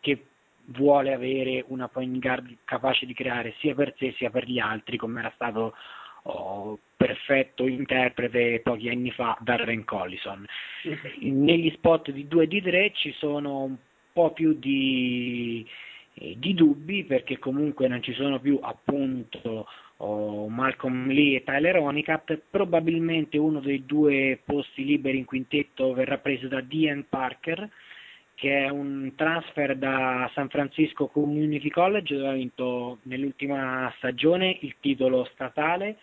che vuole avere una point guard capace di creare sia per sé sia per gli altri, come era stato oh, perfetto interprete pochi anni fa Darren Collison. Negli spot di due e di tre ci sono un po' più di, eh, di dubbi, perché comunque non ci sono più appunto o Malcolm Lee e Tyler Honeycutt. Probabilmente uno dei due posti liberi in quintetto verrà preso da Dean Parker, che è un transfer da San Francisco Community College, dove ha vinto nell'ultima stagione il titolo statale,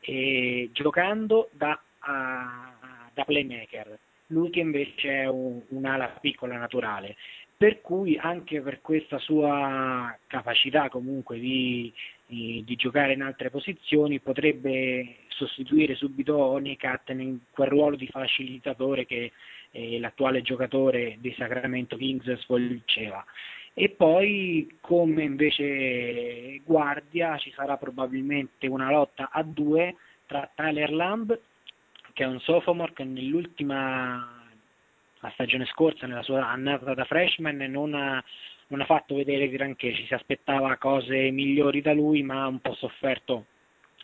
e giocando da, a, da playmaker, lui che invece è un, un'ala piccola naturale, per cui anche per questa sua capacità comunque di di giocare in altre posizioni potrebbe sostituire subito Honeycutt in quel ruolo di facilitatore che eh, l'attuale giocatore dei Sacramento Kings svolgeva. E poi come invece guardia ci sarà probabilmente una lotta a due tra Tyler Lamb, che è un sophomore che nell'ultima la stagione scorsa, nella sua annata da freshman, non ha non ha fatto vedere granché, ci si aspettava cose migliori da lui, ma ha un po' sofferto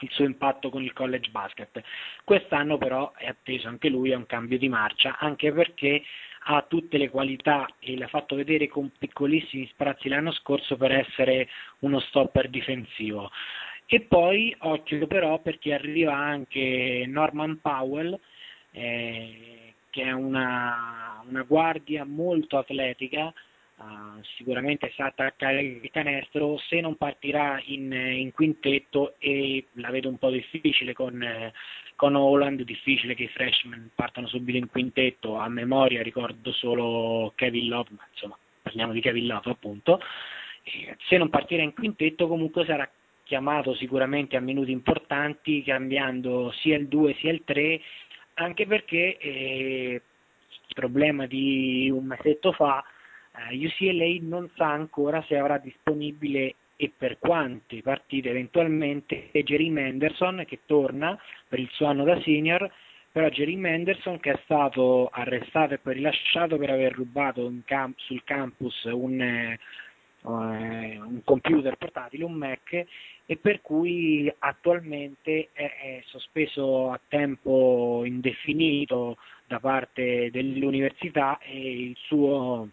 il suo impatto con il college basket. Quest'anno però è atteso anche lui a un cambio di marcia, anche perché ha tutte le qualità e l'ha fatto vedere con piccolissimi sprazzi l'anno scorso per essere uno stopper difensivo. E poi occhio però perché arriva anche Norman Powell, eh, che è una, una guardia molto atletica, Uh, sicuramente sa attaccare il canestro, se non partirà in, in quintetto, e la vedo un po' difficile con, eh, con Holland, difficile che i freshman partano subito in quintetto. A memoria ricordo solo Kevin Love, ma insomma parliamo di Kevin Love appunto, e se non partirà in quintetto comunque sarà chiamato sicuramente a minuti importanti, cambiando sia il due sia il tre, anche perché eh, il problema di un mesetto fa, U C L A non sa ancora se avrà disponibile e per quante partite eventualmente Jeremy Anderson, che torna per il suo anno da senior, però Jeremy Anderson che è stato arrestato e poi rilasciato per aver rubato in camp- sul campus un, eh, un computer portatile, un Mac, e per cui attualmente è, è sospeso a tempo indefinito da parte dell'università, e il suo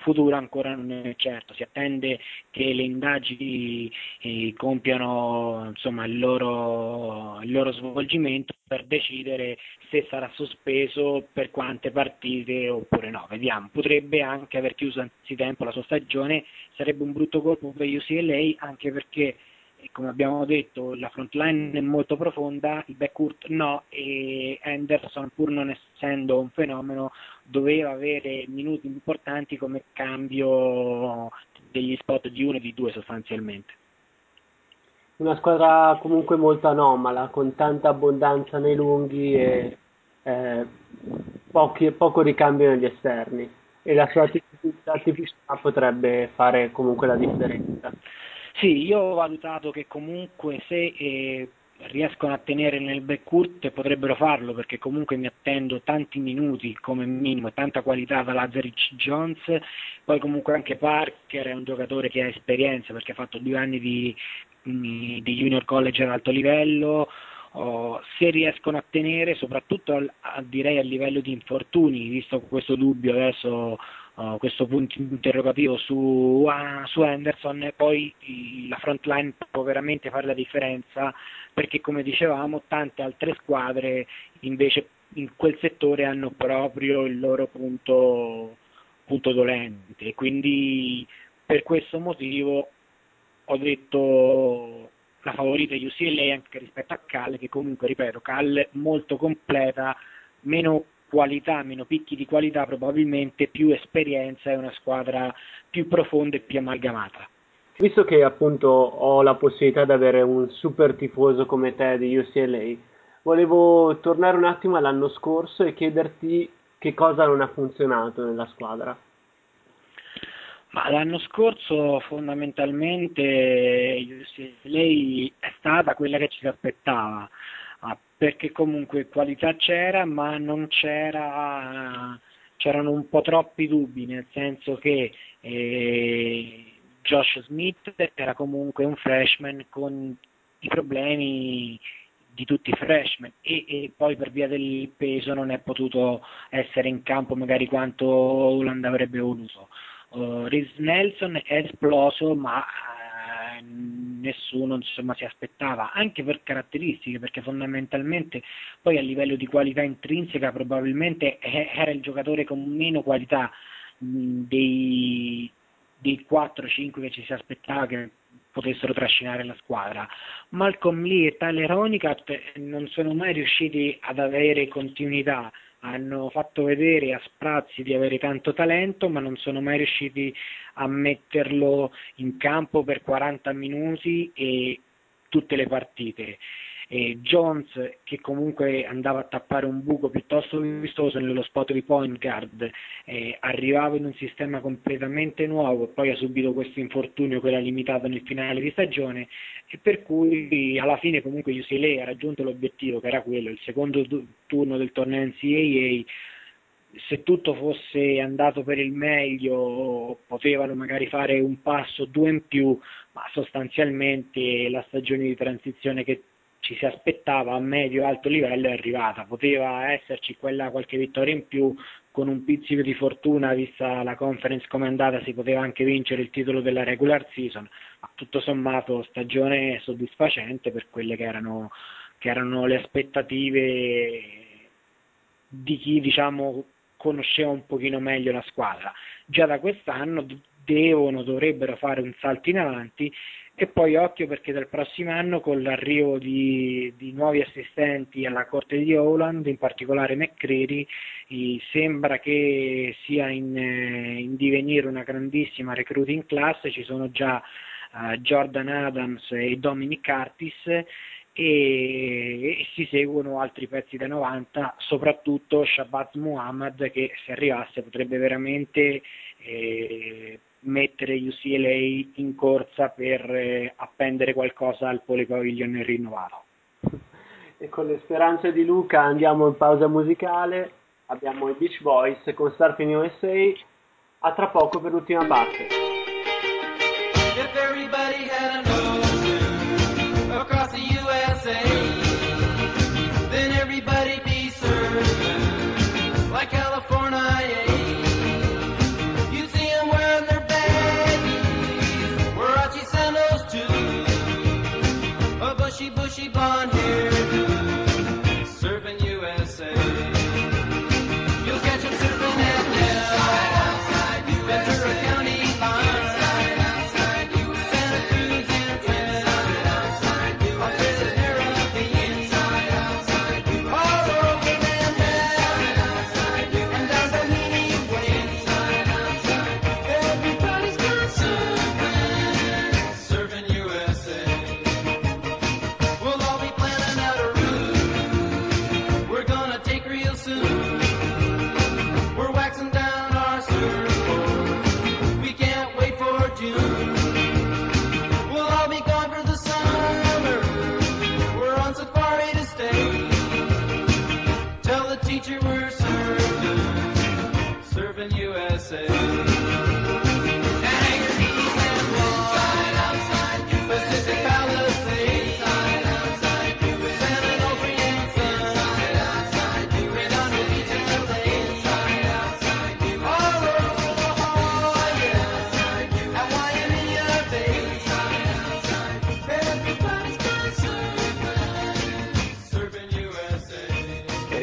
futuro ancora non è certo. Si attende che le indagini eh, compiano insomma il loro, il loro svolgimento per decidere se sarà sospeso, per quante partite oppure no. Vediamo, potrebbe anche aver chiuso anzitempo la sua stagione, sarebbe un brutto colpo per U C L A, anche perché, come abbiamo detto, la front line è molto profonda, il backcourt no, e Anderson, pur non essendo un fenomeno, doveva avere minuti importanti come cambio degli spot di uno e di due sostanzialmente. Una squadra comunque molto anomala, con tanta abbondanza nei lunghi e eh, pochi, poco ricambio negli esterni, e la sua attività potrebbe fare comunque la differenza. Sì, io ho valutato che comunque se eh, riescono a tenere nel backcourt potrebbero farlo, perché comunque mi attendo tanti minuti come minimo e tanta qualità da Lazaric Jones. Poi comunque anche Parker è un giocatore che ha esperienza, perché ha fatto due anni di, di junior college ad alto livello. Oh, se riescono a tenere, soprattutto al, a, direi a livello di infortuni, visto questo dubbio adesso, Uh, questo punto interrogativo su, uh, su Anderson, e poi i, la front line può veramente fare la differenza, perché come dicevamo tante altre squadre invece in quel settore hanno proprio il loro punto, punto dolente, quindi per questo motivo ho detto la favorita è U C L A anche rispetto a Cal, che comunque, ripeto, Cal molto completa, meno qualità, meno picchi di qualità probabilmente, più esperienza, è una squadra più profonda e più amalgamata. Visto che appunto ho la possibilità di avere un super tifoso come te di U C L A, volevo tornare un attimo all'anno scorso e chiederti che cosa non ha funzionato nella squadra. Ma l'anno scorso fondamentalmente U C L A è stata quella che ci si aspettava, perché comunque qualità c'era, ma non c'era, c'erano un po' troppi dubbi, nel senso che eh, Josh Smith era comunque un freshman con i problemi di tutti i freshman, e, e poi per via del peso non è potuto essere in campo magari quanto Holland avrebbe voluto. Uh, Reese Nelson è esploso, ma nessuno insomma si aspettava, anche per caratteristiche, perché fondamentalmente poi a livello di qualità intrinseca probabilmente era il giocatore con meno qualità dei, dei quattro cinque che ci si aspettava che potessero trascinare la squadra. Malcolm Lee e Tyler Honeycutt non sono mai riusciti ad avere continuità, hanno fatto vedere a sprazzi di avere tanto talento, ma non sono mai riusciti a metterlo in campo per quaranta minuti e tutte le partite. E Jones, che comunque andava a tappare un buco piuttosto vistoso nello spot di point guard, eh, arrivava in un sistema completamente nuovo e poi ha subito questo infortunio che l'ha limitato nel finale di stagione, e per cui alla fine comunque U C L A ha raggiunto l'obiettivo, che era quello, il secondo turno del torneo N C A A. Se tutto fosse andato per il meglio potevano magari fare un passo, due in più, ma sostanzialmente la stagione di transizione che ci si aspettava a medio-alto livello è arrivata. Poteva esserci quella qualche vittoria in più, con un pizzico di fortuna, vista la conference come è andata, si poteva anche vincere il titolo della regular season, ma tutto sommato stagione soddisfacente per quelle che erano, che erano le aspettative di chi, diciamo, conosceva un pochino meglio la squadra. Già da quest'anno devono, dovrebbero fare un salto in avanti, e poi occhio perché dal prossimo anno, con l'arrivo di, di nuovi assistenti alla corte di Howland, in particolare McCreary, sembra che sia in, in divenire una grandissima recruiting class. Ci sono già uh, Jordan Adams e Dominic Artis, e, e si seguono altri pezzi da novanta, soprattutto Shabbat Muhammad, che se arrivasse potrebbe veramente... Eh, mettere U C L A in corsa per eh, appendere qualcosa al polipaviglione rinnovato. E con le speranze di Luca andiamo in pausa musicale, abbiamo i Beach Boys con Surfing U S A, a tra poco per l'ultima parte. If everybody had a nose across the U S A, then everybody be surfing like California. Bushy, bushy, blonde hair, surfing U S A. You'll catch him surfing at Nell, Ventura County Line, Santa Cruz and Fresno, Australia, Caribbean, all over Van Nell, and down Bohemian Way. Everybody's got something, surfing U S A. Teacher, we're serving, serving U S A.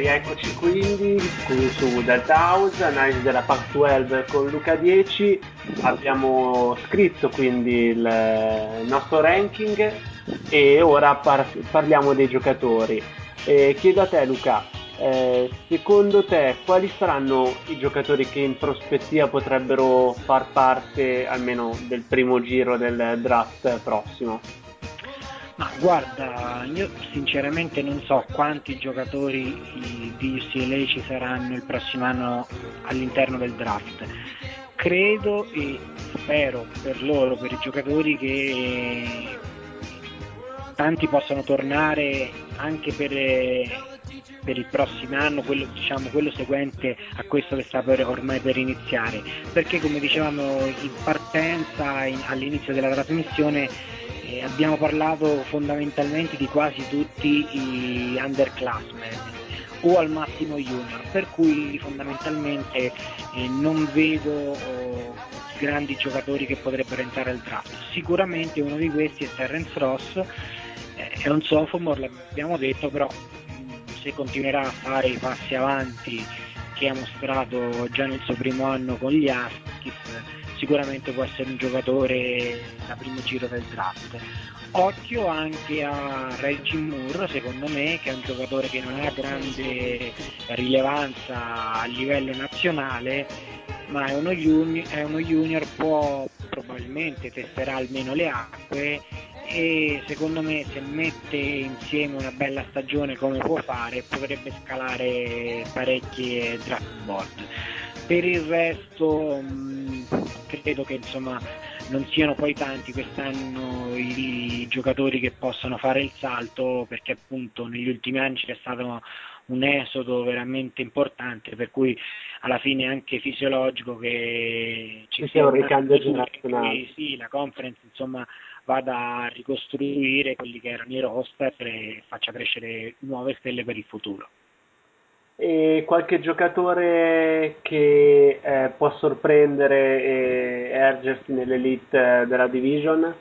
Eccoci quindi su Delta House, analisi della Pac dodici con Luca dieci. Abbiamo scritto quindi il nostro ranking e ora par- parliamo dei giocatori. Eh, chiedo a te Luca, eh, secondo te quali saranno i giocatori che in prospettiva potrebbero far parte almeno del primo giro del draft prossimo? Ma guarda, io sinceramente non so quanti giocatori di U C L A ci saranno il prossimo anno all'interno del draft. Credo e spero per loro, per i giocatori, che tanti possano tornare anche per, per il prossimo anno, quello, diciamo, quello seguente a questo che sta per, ormai per iniziare, perché come dicevamo in partenza, in, all'inizio della trasmissione, abbiamo parlato fondamentalmente di quasi tutti i underclassmen o al massimo junior, per cui fondamentalmente eh, non vedo oh, grandi giocatori che potrebbero entrare al draft. Sicuramente uno di questi è Terrence Ross, eh, è un sophomore, l'abbiamo detto, però se continuerà a fare i passi avanti che ha mostrato già nel suo primo anno con gli Huskies, sicuramente può essere un giocatore da primo giro del draft. Occhio anche a Reggie Moore, secondo me, che è un giocatore che non ha grande rilevanza a livello nazionale, ma è uno junior, è uno junior può, probabilmente testerà almeno le acque, e secondo me se mette insieme una bella stagione come può fare, potrebbe scalare parecchie draft board. Per il resto mh, credo che insomma non siano poi tanti quest'anno i giocatori che possono fare il salto, perché appunto negli ultimi anni c'è stato un esodo veramente importante, per cui alla fine è anche fisiologico che ci sia un ricambio generazionale, sì, la conference insomma vada a ricostruire quelli che erano i roster e faccia crescere nuove stelle per il futuro. E qualche giocatore che eh, può sorprendere e ergersi nell'elite della division?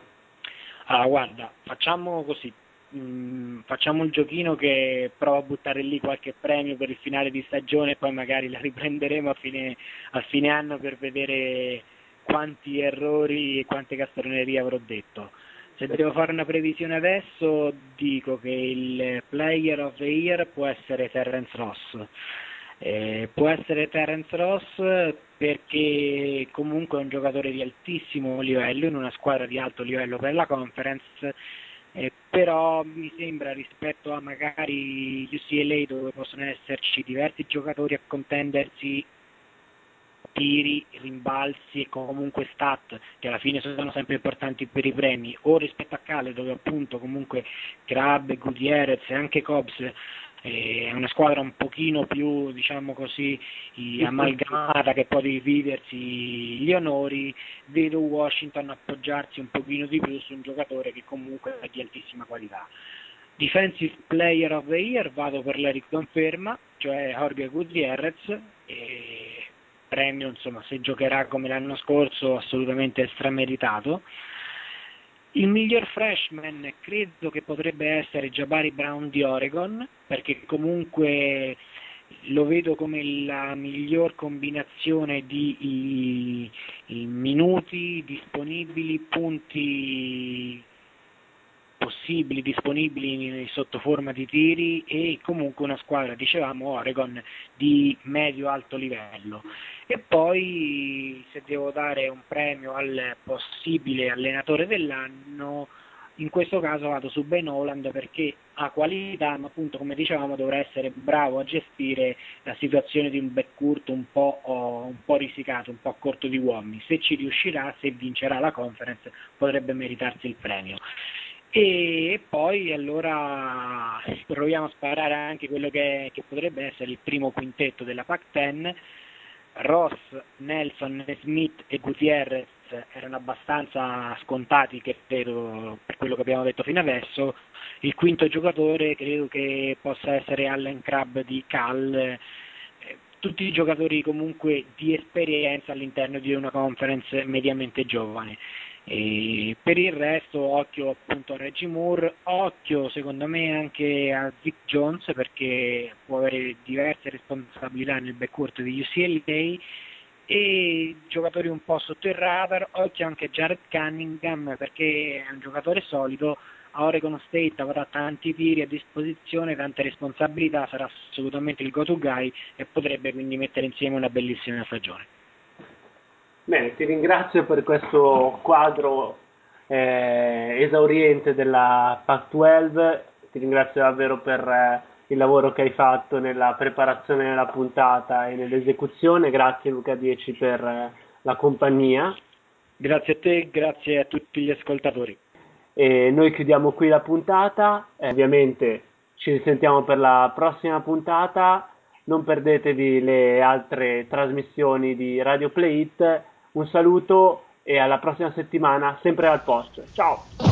Allora guarda, facciamo così, mh, facciamo un giochino che prova a buttare lì qualche premio per il finale di stagione e poi magari la riprenderemo a fine, a fine anno per vedere quanti errori e quante castronerie avrò detto. Se devo fare una previsione adesso, dico che il player of the year può essere Terrence Ross. Eh, può essere Terrence Ross perché comunque è un giocatore di altissimo livello, in una squadra di alto livello per la conference, eh, però mi sembra, rispetto a magari U C L A, dove possono esserci diversi giocatori a contendersi tiri, rimbalzi e comunque stat che alla fine sono sempre importanti per i premi, o rispetto a Cale, dove appunto comunque Crabbe, Gutierrez e anche Cobbs è una squadra un pochino più, diciamo così, amalgamata, che può dividersi gli onori, vedo Washington appoggiarsi un pochino di più su un giocatore che comunque è di altissima qualità. Defensive Player of the Year vado per la riconferma, cioè Jorge Gutierrez, e premio, insomma, se giocherà come l'anno scorso, assolutamente strameritato. Il miglior freshman credo che potrebbe essere Jabari Brown di Oregon, perché comunque lo vedo come la miglior combinazione di i, i minuti disponibili, punti possibili disponibili sotto forma di tiri, e comunque una squadra, dicevamo, Oregon, di medio-alto livello. E poi, se devo dare un premio al possibile allenatore dell'anno, in questo caso vado su Ben Holland, perché ha qualità, ma appunto, come dicevamo, dovrà essere bravo a gestire la situazione di un backcourt un po', un po' risicato, un po' corto di uomini. Se ci riuscirà, se vincerà la conference, potrebbe meritarsi il premio. E poi allora proviamo a sparare anche quello che, è, che potrebbe essere il primo quintetto della Pac ten. Ross, Nelson, Smith e Gutierrez erano abbastanza scontati, che credo, per quello che abbiamo detto fino adesso. Il quinto giocatore credo che possa essere Allen Crabb di Cal. Tutti i giocatori comunque di esperienza all'interno di una conference mediamente giovane. E per il resto occhio appunto a Reggie Moore, occhio secondo me anche a Vic Jones, perché può avere diverse responsabilità nel backcourt di U C L A, e giocatori un po' sotto il radar, occhio anche a Jared Cunningham, perché è un giocatore solido, a Oregon State avrà tanti tiri a disposizione, tante responsabilità, sarà assolutamente il go-to guy e potrebbe quindi mettere insieme una bellissima stagione. Bene, ti ringrazio per questo quadro eh, esauriente della Pac dodici, ti ringrazio davvero per eh, il lavoro che hai fatto nella preparazione della puntata e nell'esecuzione, grazie Luca Dieci per eh, la compagnia. Grazie a te, grazie a tutti gli ascoltatori. E noi chiudiamo qui la puntata, eh, ovviamente ci risentiamo per la prossima puntata, non perdetevi le altre trasmissioni di Radio Play It. Un saluto e alla prossima settimana, sempre al post. Ciao!